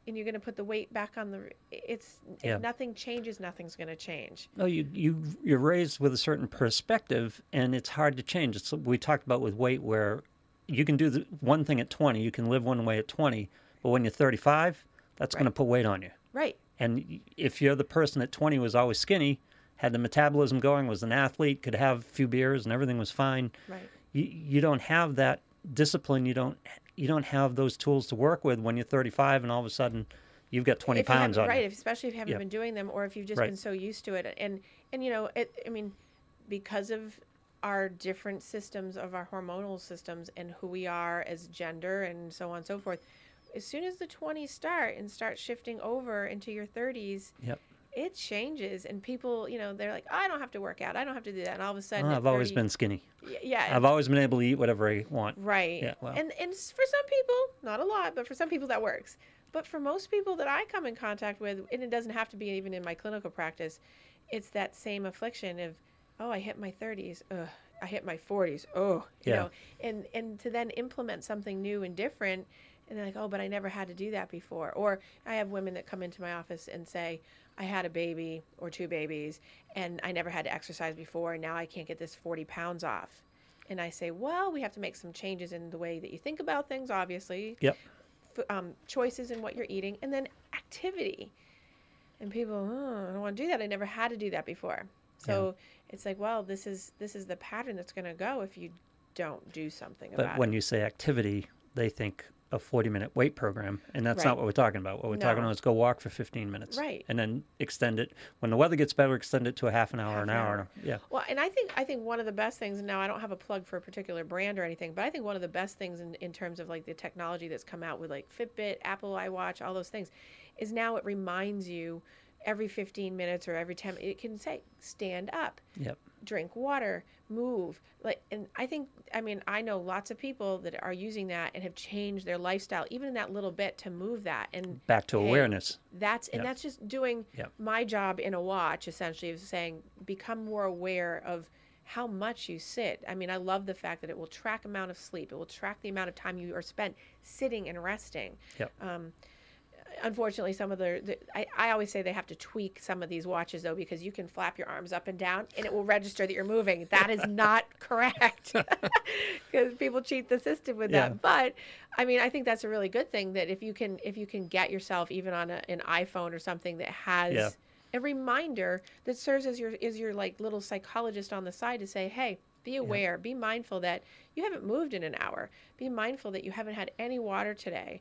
And you're going to put the weight back on the. If nothing changes, nothing's going to change. No, you're raised with a certain perspective, and it's hard to change. It's what we talked about with weight, where you can do the one thing at 20, you can live one way at 20, but when you're 35, that's, right, going to put weight on you. Right. And if you're the person at 20 was always skinny, had the metabolism going, was an athlete, could have a few beers, and everything was fine. Right. You don't have that discipline. You don't have those tools to work with when you're 35 and all of a sudden you've got 20 pounds on you. Right, especially if you haven't been doing them or if you've just, right, been so used to it. And because of our different systems of our hormonal systems and who we are as gender and so on and so forth, as soon as the 20s start shifting over into your 30s, yep, it changes. And people, they're like, oh, I don't have to work out. I don't have to do that. And all of a sudden, I've always been skinny. Yeah. I've always been able to eat whatever I want. Right. Yeah, well. And for some people, not a lot, but for some people that works. But for most people that I come in contact with, and it doesn't have to be even in my clinical practice, it's that same affliction of, oh, I hit my 30s. Ugh. I hit my 40s. Oh, you know, and to then implement something new and different. And they're like, oh, but I never had to do that before. Or I have women that come into my office and say, I had a baby or two babies, and I never had to exercise before, and now I can't get this 40 pounds off. And I say, well, we have to make some changes in the way that you think about things, obviously. Yep. Choices in what you're eating, and then activity. And people, oh, I don't want to do that. I never had to do that before. So it's like, well, this is the pattern that's going to go if you don't do something about it. But when you say activity, they think a 40-minute weight program, and that's, right, not what we're talking about. What we're, no, talking about is go walk for 15 minutes, right, and then extend it. When the weather gets better, extend it to a half an hour, an hour. Yeah. Well, and I think one of the best things, and now I don't have a plug for a particular brand or anything, but I think one of the best things in terms of like the technology that's come out with like Fitbit, Apple iWatch, all those things, is now it reminds you every 15 minutes or every 10. It can say stand up. Yep. Drink water, move. And I know lots of people that are using that and have changed their lifestyle, even in that little bit, to move that and back to awareness. That's just doing my job in a watch, essentially, is saying become more aware of how much you sit. I mean, I love the fact that it will track amount of sleep. It will track the amount of time you are spent sitting and resting. Yep. Unfortunately, some of I always say they have to tweak some of these watches, though, because you can flap your arms up and down, and it will register that you're moving. That is not correct, because people cheat the system with that. But, I think that's a really good thing, that if you can get yourself even on an iPhone or something that has a reminder that serves as your like little psychologist on the side to say, hey, be aware, be mindful that you haven't moved in an hour. Be mindful that you haven't had any water today.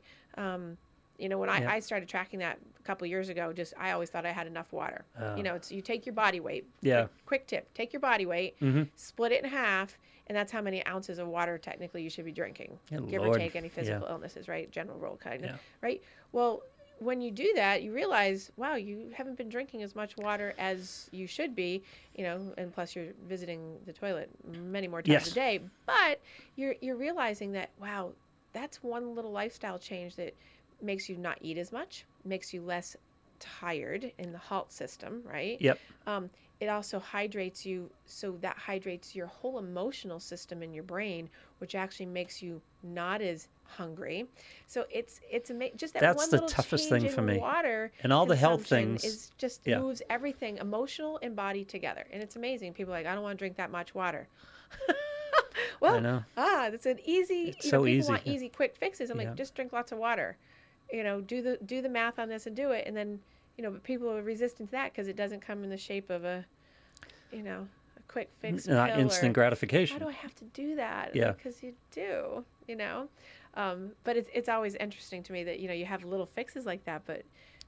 I started tracking that a couple of years ago, I always thought I had enough water. It's you take your body weight. Yeah. Quick tip, take your body weight, split it in half, and that's how many ounces of water technically you should be drinking, give or take any physical illnesses, right? General rule kind of, right? Well, when you do that, you realize, wow, you haven't been drinking as much water as you should be, and plus you're visiting the toilet many more times a day. But you're realizing that, wow, that's one little lifestyle change that makes you not eat as much, makes you less tired in the HALT system, right? Yep. it also hydrates you, so that hydrates your whole emotional system in your brain, which actually makes you not as hungry. So it's amazing. Just that that's one the toughest thing for me. Water and all the health things is just moves everything, emotional and body together, and it's amazing. People are like, I don't want to drink that much water. Well, I know. That's an easy. It's so people easy. Want easy, quick fixes. I'm like, just drink lots of water. You know, do the math on this and do it, and then but people are resistant to that because it doesn't come in the shape of a, a quick fix. Not instant gratification. Why do I have to do that? Yeah, because you do. But it's always interesting to me that you have little fixes like that, but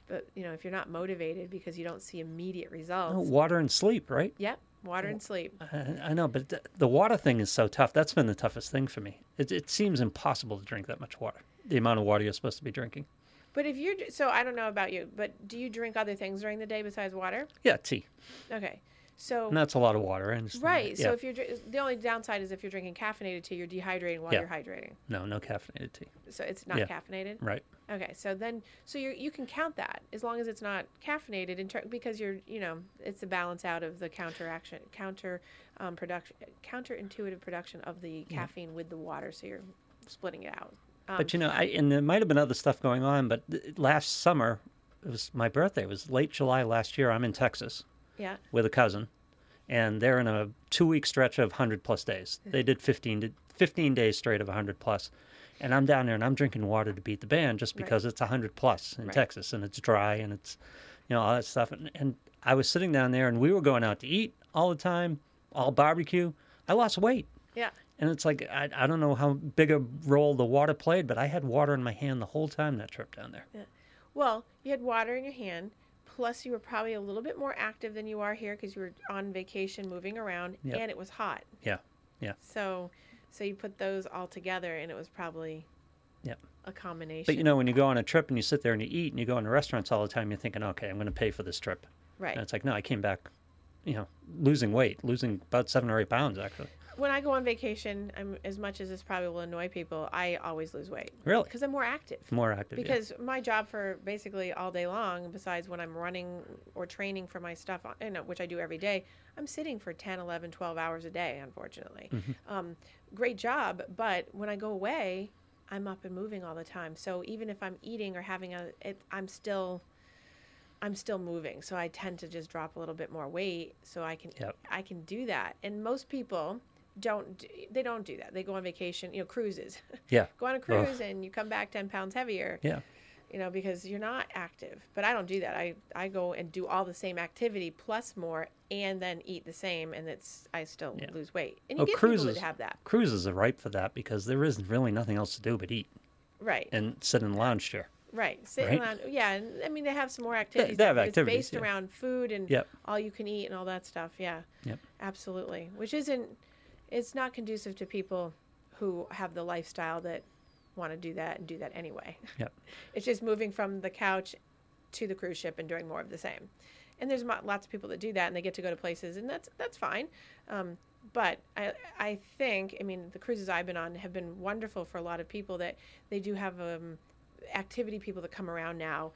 if you're not motivated because you don't see immediate results. No, water and sleep, right? Yep. Water and sleep. I know, but the water thing is so tough. That's been the toughest thing for me. It seems impossible to drink that much water, the amount of water you're supposed to be drinking. But if you're, so I don't know about you, but do you drink other things during the day besides water? Yeah, tea. Okay. So. And that's a lot of water. Right. Yeah. So if you're, the only downside is if you're drinking caffeinated tea, you're dehydrating while you're hydrating. No caffeinated tea. So it's not caffeinated? Right. Okay. So then, you can count that as long as it's not caffeinated because you're, it's the balance out of the counterintuitive production of the caffeine with the water. So you're splitting it out. But and there might have been other stuff going on, but last summer, it was my birthday. It was late July last year. I'm in Texas with a cousin, and they're in a 2-week stretch of 100-plus days. They did 15 days straight of 100-plus, and I'm down there, and I'm drinking water to beat the band just because it's 100-plus in Texas, and it's dry, and it's, all that stuff. And I was sitting down there, and we were going out to eat all the time, all barbecue. I lost weight. Yeah. And it's like, I don't know how big a role the water played, but I had water in my hand the whole time that trip down there. Yeah. Well, you had water in your hand, plus you were probably a little bit more active than you are here because you were on vacation moving around, and it was hot. Yeah, yeah. So you put those all together, and it was probably a combination. But, when you go on a trip and you sit there and you eat and you go into restaurants all the time, you're thinking, okay, I'm going to pay for this trip. Right. And it's like, no, I came back, losing weight, losing about 7 or 8 pounds, actually. When I go on vacation, as much as this probably will annoy people, I always lose weight. Really? Because I'm more active. Because my job for basically all day long, besides when I'm running or training for my stuff, which I do every day, I'm sitting for 10, 11, 12 hours a day, unfortunately. Mm-hmm. Great job, but when I go away, I'm up and moving all the time. So even if I'm eating or having I'm still moving, so I tend to just drop a little bit more weight so I can do that. And most people don't do that. They go on vacation, cruises. Yeah. Go on a cruise and you come back 10 pounds heavier. Yeah. Because you're not active. But I don't do that. I go and do all the same activity plus more and then eat the same, and I still lose weight. And you get people that have that. Cruises are ripe for that because there is really nothing else to do but eat. Right. And sit in the lounge chair. Right. Sitting around. Yeah. And I mean, they have some more activities. They have activities. It's based around food and all you can eat and all that stuff. Yeah. Yep. Absolutely. Which isn't. It's not conducive to people who have the lifestyle that want to do that and do that anyway. Yep. It's just moving from the couch to the cruise ship and doing more of the same. And there's lots of people that do that, and they get to go to places, and that's fine. But I think, the cruises I've been on have been wonderful for a lot of people that they do have activity people that come around now,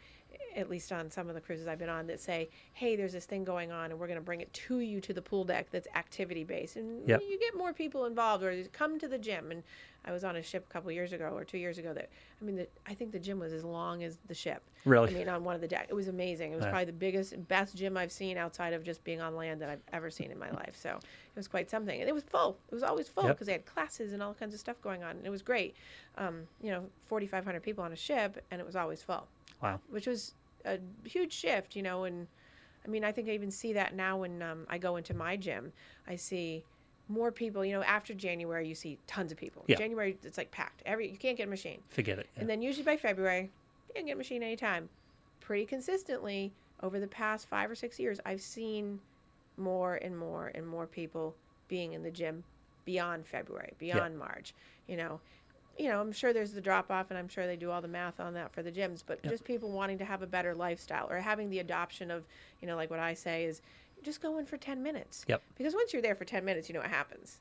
at least on some of the cruises I've been on, that say, hey, there's this thing going on, and we're going to bring it to you to the pool deck that's activity-based. And you get more people involved, or come to the gym. And I was on a ship a couple years ago or 2 years ago that, I think the gym was as long as the ship. Really? On one of the decks. It was amazing. It was probably the biggest and best gym I've seen outside of just being on land that I've ever seen in my life. So it was quite something. And it was full. It was always full because they had classes and all kinds of stuff going on. And it was great. 4,500 people on a ship, and it was always full. Wow. Which was a huge shift, and I think I even see that now when I go into my gym. I see more people, after January you see tons of people. Yeah. January it's like packed. You can't get a machine. Forget it. Yeah. And then usually by February, you can get a machine anytime. Pretty consistently over the past 5 or 6 years, I've seen more and more and more people being in the gym beyond February, beyond March, I'm sure there's the drop-off, and I'm sure they do all the math on that for the gyms, but just people wanting to have a better lifestyle or having the adoption of, like what I say is just go in for 10 minutes. Yep. Because once you're there for 10 minutes, what happens.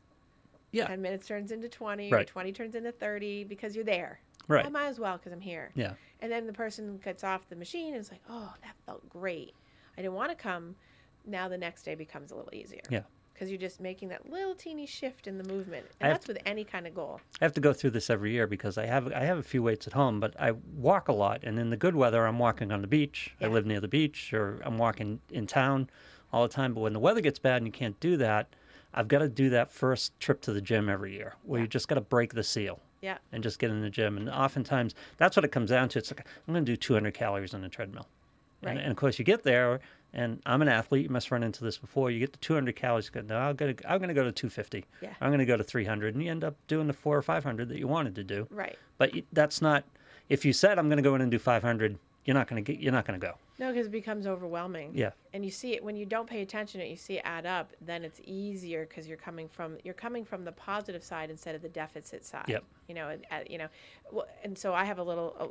Yeah. 10 minutes turns into 20, or 20 turns into 30 because you're there. Right. I might as well because I'm here. Yeah. And then the person gets off the machine and is like, oh, that felt great. I didn't want to come, now the next day becomes a little easier. Yeah. Because you're just making that little teeny shift in the movement. And that's with any kind of goal. I have to go through this every year because I have a few weights at home, but I walk a lot. And in the good weather, I'm walking on the beach. Yeah. I live near the beach, or I'm walking in town all the time. But when the weather gets bad and you can't do that, I've got to do that first trip to the gym every year where you just got to break the seal. Yeah. And just get in the gym. And oftentimes, that's what it comes down to. It's like, I'm going to do 200 calories on a treadmill. Right. And of course, you get there, and I'm an athlete. You must run into this before. You get to 200 calories. You go, no, I'm going to go to 250. Yeah. I'm going to go to 300. And you end up doing the 400 or 500 that you wanted to do. Right. But that's not, if you said, I'm going to go in and do 500, you're not going to go. No, because it becomes overwhelming. Yeah. And you see it when you don't pay attention to it, you see it add up, then it's easier because you're coming from the positive side instead of the deficit side. Yep. And so I have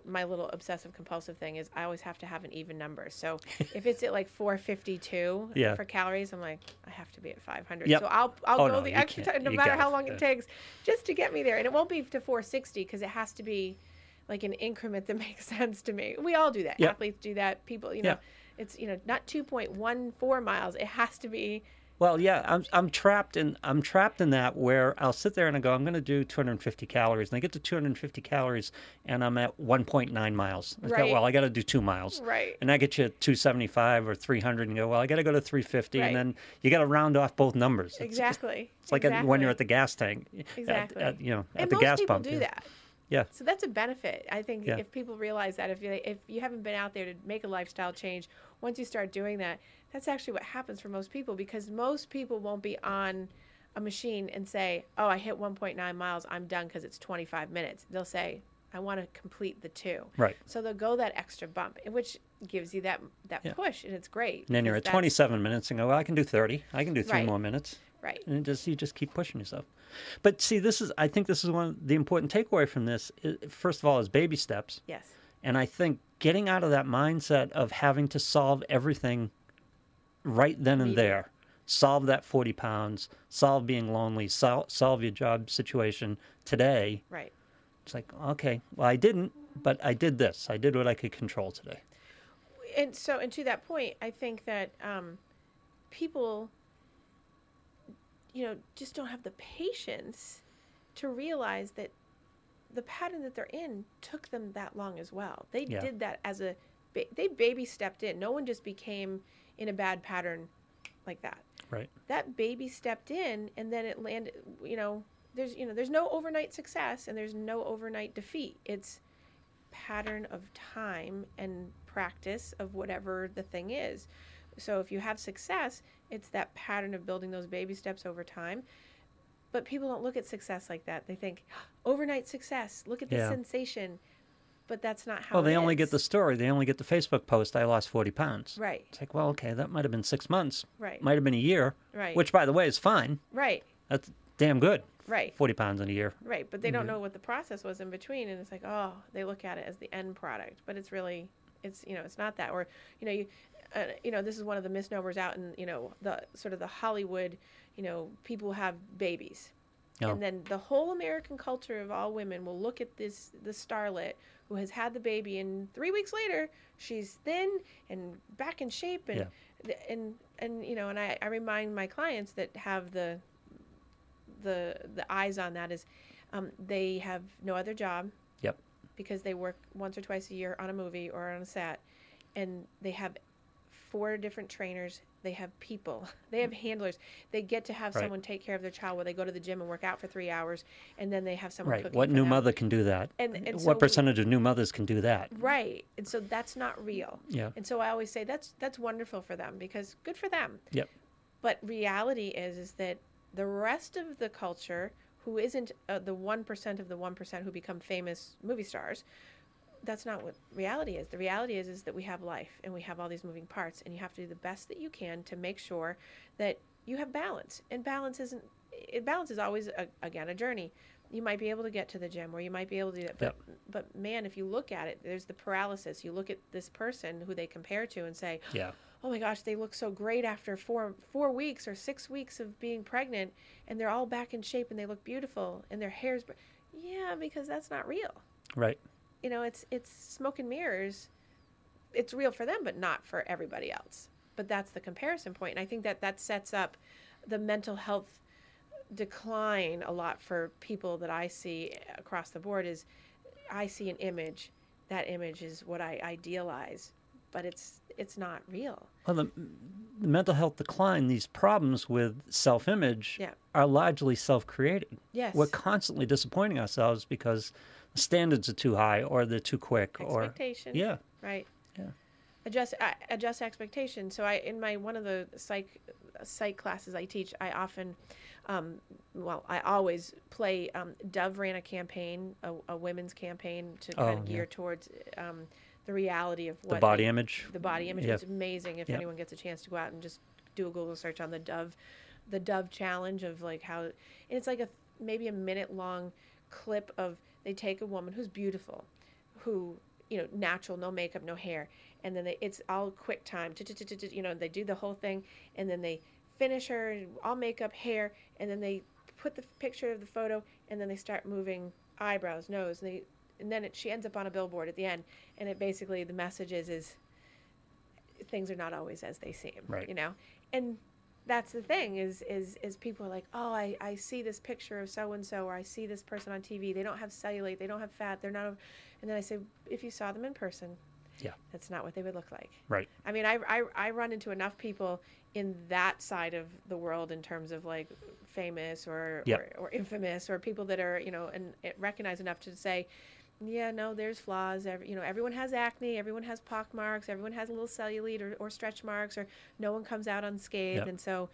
my little obsessive compulsive thing is I always have to have an even number. So if it's at like 452 for calories, I'm like, I have to be at 500. Yep. So I'll go the extra time no matter how long it takes just to get me there. And it won't be to 460 because it has to be like an increment that makes sense to me. We all do that. Yep. Athletes do that. People, it's not 2.14 miles. It has to be. Well, yeah, I'm trapped in that where I'll sit there and I go, I'm going to do 250 calories, and I get to 250 calories, and I'm at 1.9 miles. I go, well, I got to do 2 miles. Right. And I get you at 275 or 300, and you go, well, I got to go to 350, and then you got to round off both numbers. It's like when you're at the gas tank. Exactly. At the gas pump. And most people do that. Yeah. So that's a benefit. I think if people realize that, if you haven't been out there to make a lifestyle change, once you start doing that, that's actually what happens for most people, because most people won't be on a machine and say, oh, I hit 1.9 miles, I'm done because it's 25 minutes. They'll say, I want to complete the 2. Right. So they'll go that extra bump, which gives you that push, and it's great. And then you're at 27 minutes and go, well, I can do 30. I can do 3 more minutes. Right. And you just keep pushing yourself. But see, I think this is one of the important takeaway from this. First of all, is baby steps. Yes. And I think getting out of that mindset of having to solve everything right then and there, solve that 40 pounds, solve being lonely, solve your job situation today. Right. It's like, okay, well, I didn't, but I did this. I did what I could control today. And so, and to that point, I think that people just don't have the patience to realize that the pattern that they're in took them that long as well. They did that they baby stepped in. No one just became in a bad pattern like that. Right. That baby stepped in, and then it landed, there's no overnight success and there's no overnight defeat. It's pattern of time and practice of whatever the thing is. So if you have success, it's that pattern of building those baby steps over time. But people don't look at success like that. They think, overnight success, look at the sensation. But that's not how it is. Well, they only get the story. They only get the Facebook post, I lost 40 pounds. Right. It's like, well, okay, that might have been 6 months. Right. Might have been a year. Right. Which, by the way, is fine. Right. That's damn good. Right. 40 pounds in a year. Right. But they don't know what the process was in between. And it's like, oh, they look at it as the end product. But it's really, it's not that. Or, this is one of the misnomers out in, the sort of the Hollywood, people have babies. Oh. And then the whole American culture of all women will look at the starlet who has had the baby, and 3 weeks later, she's thin and back in shape. And, and I remind my clients that have the eyes on that is they have no other job. Yep. Because they work once or twice a year on a movie or on a set, and they have 4 different trainers, they have people, they have handlers, they get to have someone take care of their child while they go to the gym and work out for 3 hours, and then they have someone cooking. What new mother can do that? And what percentage of new mothers can do that? Right. And so that's not real. Yeah. And so I always say that's wonderful for them, because good for them. Yep. But reality is that the rest of the culture, who isn't the 1% of the 1% who become famous movie stars, that's not what reality is. The reality is that we have life, and we have all these moving parts, and you have to do the best that you can to make sure that you have balance. And balance is always a journey. You might be able to get to the gym, or you might be able to do that, but man, if you look at it, there's the paralysis. You look at this person who they compare to and say, oh my gosh, they look so great after four weeks or 6 weeks of being pregnant, and they're all back in shape, and they look beautiful, and their hair's because that's not real. Right. It's smoke and mirrors. It's real for them, but not for everybody else. But that's the comparison point. And I think that that sets up the mental health decline a lot for people that I see across the board. Is I see an image, that image is what I idealize, but it's not real. Well, the mental health decline, these problems with self-image are largely self-created. Yes. We're constantly disappointing ourselves because the standards are too high or they're too quick. Expectation. Or, yeah. Right. Yeah. Adjust expectation. So in one of the psych classes I teach, I often, I always play. Dove ran a campaign, a women's campaign to kind of gear towards the reality of what the body image. The body image is amazing. If anyone gets a chance to go out and just do a Google search on the Dove challenge of like how, and it's like maybe a minute long clip of they take a woman who's beautiful, who natural, no makeup, no hair. And then it's all quick time, they do the whole thing, and then they finish her, all makeup, hair, and then they put the picture of the photo, and then they start moving eyebrows, nose, and then she ends up on a billboard at the end, and it basically, the message is things are not always as they seem, right. And that's the thing is people are like, I see this picture of so-and-so, or I see this person on TV, they don't have cellulite, they don't have fat, they're not, and then I say, if you saw them in person, yeah, that's not what they would look like. Right. I mean, I run into enough people in that side of the world in terms of like famous or infamous or people that are, and recognized enough to say, yeah, no, there's flaws. Everyone has acne. Everyone has pock marks. Everyone has a little cellulite or stretch marks, or no one comes out unscathed. Yep.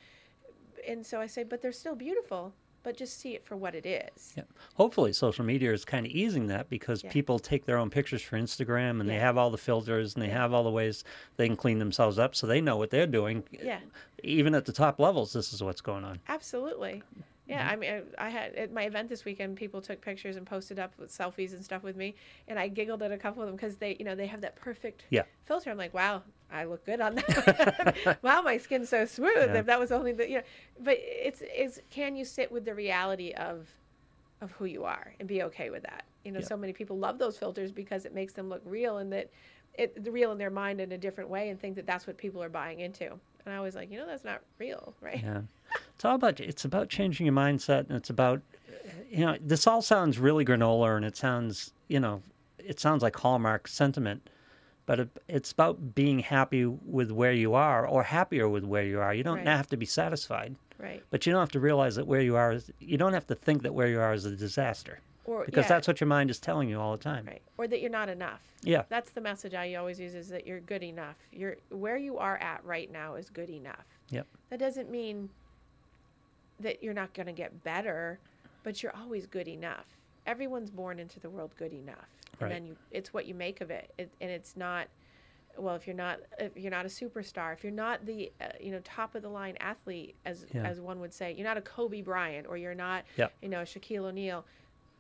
And so I say, but they're still beautiful. But just see it for what it is. Yeah. Hopefully social media is kind of easing that, because people take their own pictures for Instagram, and they have all the filters, and they have all the ways they can clean themselves up, so they know what they're doing. Yeah. Even at the top levels, this is what's going on. Absolutely. Yeah, I mean, I had at my event this weekend, people took pictures and posted up with selfies and stuff with me, and I giggled at a couple of them because they, they have that perfect filter. I'm like, wow, I look good on that. Wow, my skin's so smooth. Yeah. If that was only the, But it's can you sit with the reality of who you are and be okay with that? So many people love those filters because it makes them look real, and that real in their mind in a different way, and think that that's what people are buying into. And I was like, that's not real, right? Yeah. It's about changing your mindset, and it's about, this all sounds really granola, and it sounds like Hallmark sentiment, but it's about being happy with where you are, or happier with where you are. You don't have to be satisfied. Right. But you don't have to realize that where you are you don't have to think that where you are is a disaster. Because that's what your mind is telling you all the time. Right. Or that you're not enough. Yeah. That's the message I always use, is that you're good enough. Where you are at right now is good enough. Yep. That doesn't mean that you're not going to get better, but you're always good enough. Everyone's born into the world good enough. And then it's what you make of it. And it's not, well, if you're not a superstar, if you're not the top of the line athlete, as one would say, you're not a Kobe Bryant, or you're not Shaquille O'Neal.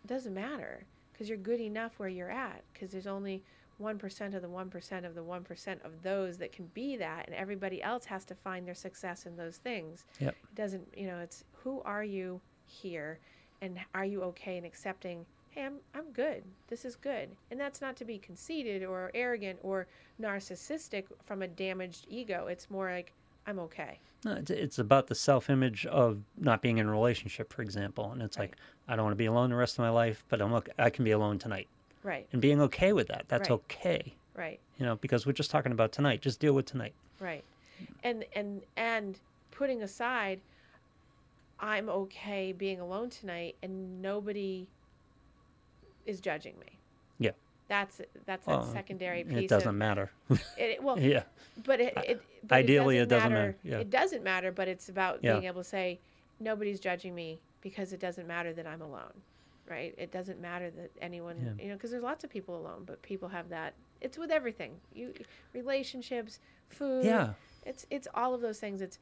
It doesn't matter, because you're good enough where you're at, because there's only 1% of the 1% of the 1% of those that can be that, and everybody else has to find their success in those things. Yep. It doesn't, it's who are you here, and are you okay in accepting, hey, I'm good, this is good. And that's not to be conceited or arrogant or narcissistic from a damaged ego. It's more like, I'm okay. No, it's about the self-image of not being in a relationship, for example. And it's like, I don't want to be alone the rest of my life, but I can be alone tonight. Right. And being okay with that. That's okay. Right. Because we're just talking about tonight. Just deal with tonight. Right. And putting aside, I'm okay being alone tonight, and nobody is judging me. Yeah. That's a secondary piece. It doesn't matter. But ideally, it doesn't matter. Yeah. It doesn't matter, but it's about being able to say, nobody's judging me, because it doesn't matter that I'm alone, right? It doesn't matter that anyone, because there's lots of people alone, but people have that. It's with everything. Relationships, food. Yeah. It's all of those things. It's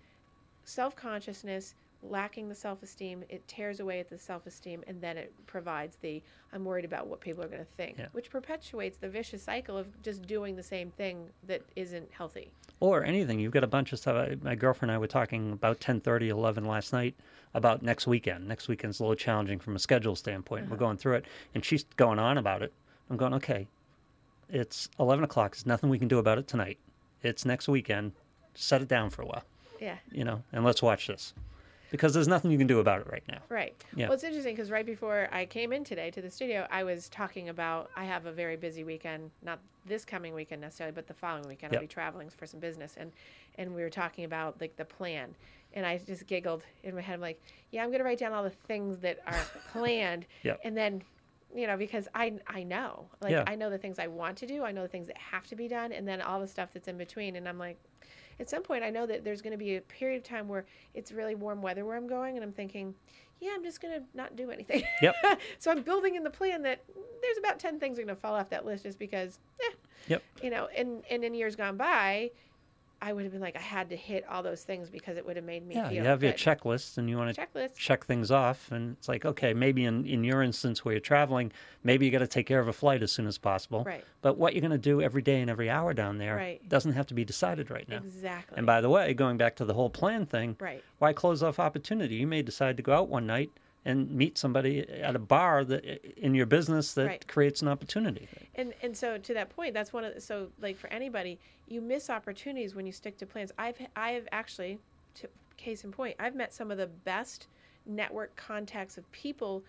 self-consciousness, lacking the self-esteem, it tears away at the self-esteem, and then it provides the, I'm worried about what people are going to think, which perpetuates the vicious cycle of just doing the same thing that isn't healthy. Or anything. You've got a bunch of stuff. My girlfriend and I were talking about 10:30, 11 last night about next weekend. Next weekend's a little challenging from a schedule standpoint. Uh-huh. We're going through it, and she's going on about it. I'm going, okay, it's 11 o'clock. There's nothing we can do about it tonight. It's next weekend. set it down for a while. Yeah. You know, and let's watch this. Because there's nothing you can do about it right now. Right. Yeah. Well, it's interesting because right before I came in today to the studio, I was talking about I have a very busy weekend, not this coming weekend necessarily, but the following weekend. Yep. I'll be traveling for some business. And we were talking about like the plan. And I just giggled in my head. I'm like, yeah, I'm going to write down all the things that are planned. Yep. And then, you know, because I know. Like, yeah. I know the things I want to do. I know the things that have to be done. And then all the stuff that's in between. And I'm like, at some point, I know that there's going to be a period of time where it's really warm weather where I'm going, and I'm thinking, yeah, I'm just going to not do anything. Yep. So I'm building in the plan that there's about 10 things are going to fall off that list just because, yep. You know, and in years gone by, I would have been like, I had to hit all those things because it would have made me feel good. Yeah, you have your checklist, and you want to check things off, and it's like, okay, maybe in your instance where you're traveling, maybe you got to take care of a flight as soon as possible. Right. But what you're going to do every day and every hour down there doesn't have to be decided right now. Exactly. And by the way, going back to the whole plan thing, why close off opportunity? You may decide to go out one night and meet somebody at a bar that in your business that creates an opportunity. And so to that point, that's one of the, so like for anybody, you miss opportunities when you stick to plans. I've actually, case in point, I've met some of the best network contacts of people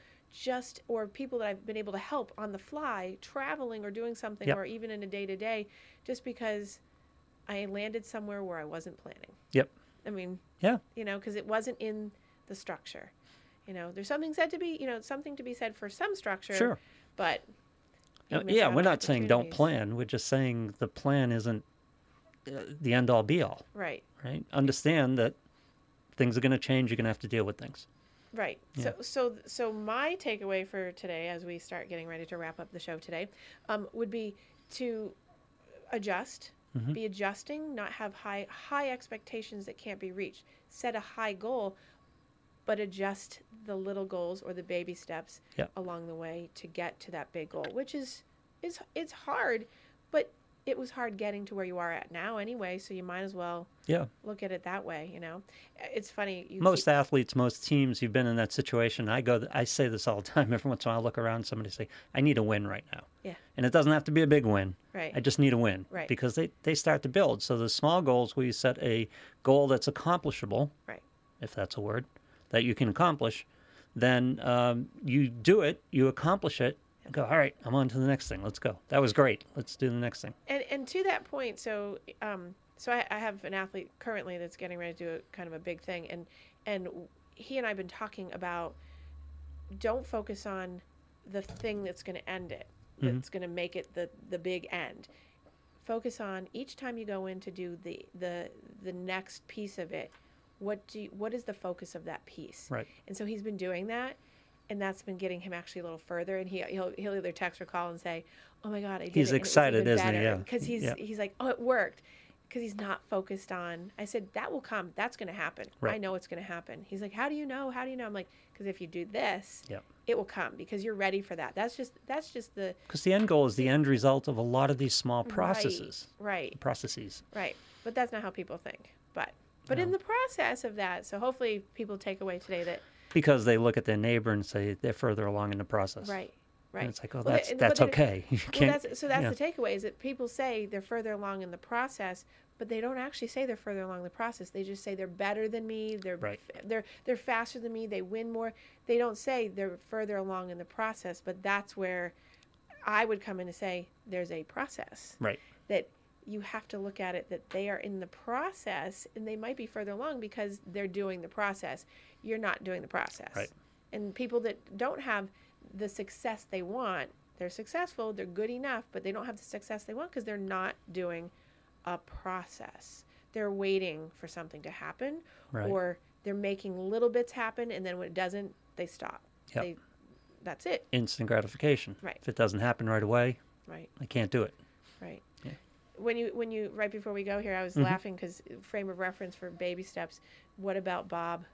or people that I've been able to help on the fly, traveling or doing something, or even in a day-to-day, just because I landed somewhere where I wasn't planning. Yep. I mean, you know, because it wasn't in the structure. You know, there's something to be said for some structure. Sure. But we're not saying don't plan. We're just saying the plan isn't the end all be all. Right. Right. Understand that things are going to change. You're going to have to deal with things. Right. Yeah. So my takeaway for today, as we start getting ready to wrap up the show today, would be to adjust. Mm-hmm. Be adjusting. Not have high expectations that can't be reached. Set a high goal, but adjust the little goals or the baby steps along the way to get to that big goal, which is it's hard, but it was hard getting to where you are at now anyway, so you might as well look at it that way, you know. It's funny. Athletes, most teams, you've been in that situation. I say this all the time. Every once in a while I look around and somebody say, I need a win right now. Yeah. And it doesn't have to be a big win. Right. I just need a win. Right. Because they start to build. So the small goals where you set a goal that's accomplishable, if that's a word, that you can accomplish, then you do it, you accomplish it, and go, all right, I'm on to the next thing. Let's go. That was great. Let's do the next thing. And to that point, so I have an athlete currently that's getting ready to do a kind of a big thing, and he and I have been talking about don't focus on the thing that's going to end it, that's going to make it the big end. Focus on each time you go in to do the next piece of it, what is the focus of that piece? Right. And so he's been doing that, and that's been getting him actually a little further. And he'll either text or call and say, "Oh my God, I did it!" He's excited, isn't he? Yeah. Because he's like, "Oh, it worked," because he's not focused on. I said, "That will come. That's going to happen. Right. I know it's going to happen." He's like, "How do you know? How do you know?" I'm like, "Because if you do this, it will come because you're ready for that." That's just the. Because the end goal is the end result of a lot of these small processes. Right. Processes. Right. But that's not how people think. But in the process of that, so hopefully people take away today that... Because they look at their neighbor and say they're further along in the process. Right. And it's like, oh, that's okay. You can't, the takeaway is that people say they're further along in the process, but they don't actually say they're further along the process. They just say they're better than me, they're faster than me, they win more. They don't say they're further along in the process, but that's where I would come in and say there's a process. Right. That... You have to look at it that they are in the process, and they might be further along because they're doing the process. You're not doing the process. Right. And people that don't have the success they want, they're successful, they're good enough, but they don't have the success they want because they're not doing a process. They're waiting for something to happen, or they're making little bits happen, and then when it doesn't, they stop. Yep. That's it. Instant gratification. Right. If it doesn't happen right away, I can't do it. Right. Yeah. When you right before we go here, I was laughing because frame of reference for baby steps. What About Bob,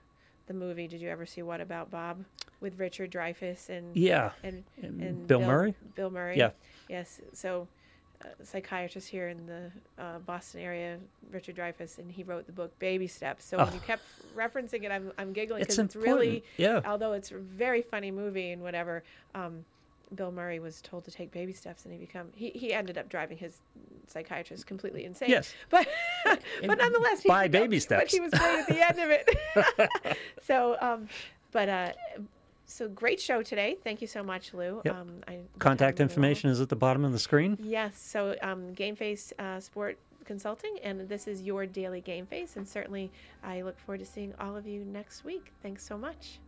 the movie? Did you ever see What About Bob with Richard Dreyfuss and Bill Murray? Bill Murray. Yeah. Yes. So, psychiatrist here in the Boston area, Richard Dreyfuss, and he wrote the book Baby Steps. So when you kept referencing it, I'm giggling because it's really although it's a very funny movie and whatever. Bill Murray was told to take baby steps, and he ended up driving his psychiatrist completely insane. Yes, but nonetheless, by baby steps. But he was great at the end of it. So great show today. Thank you so much, Lou. Yep. Contact information is at the bottom of the screen. Yes. So Game Face Sport Consulting, and this is your daily Game Face. And certainly I look forward to seeing all of you next week. Thanks so much.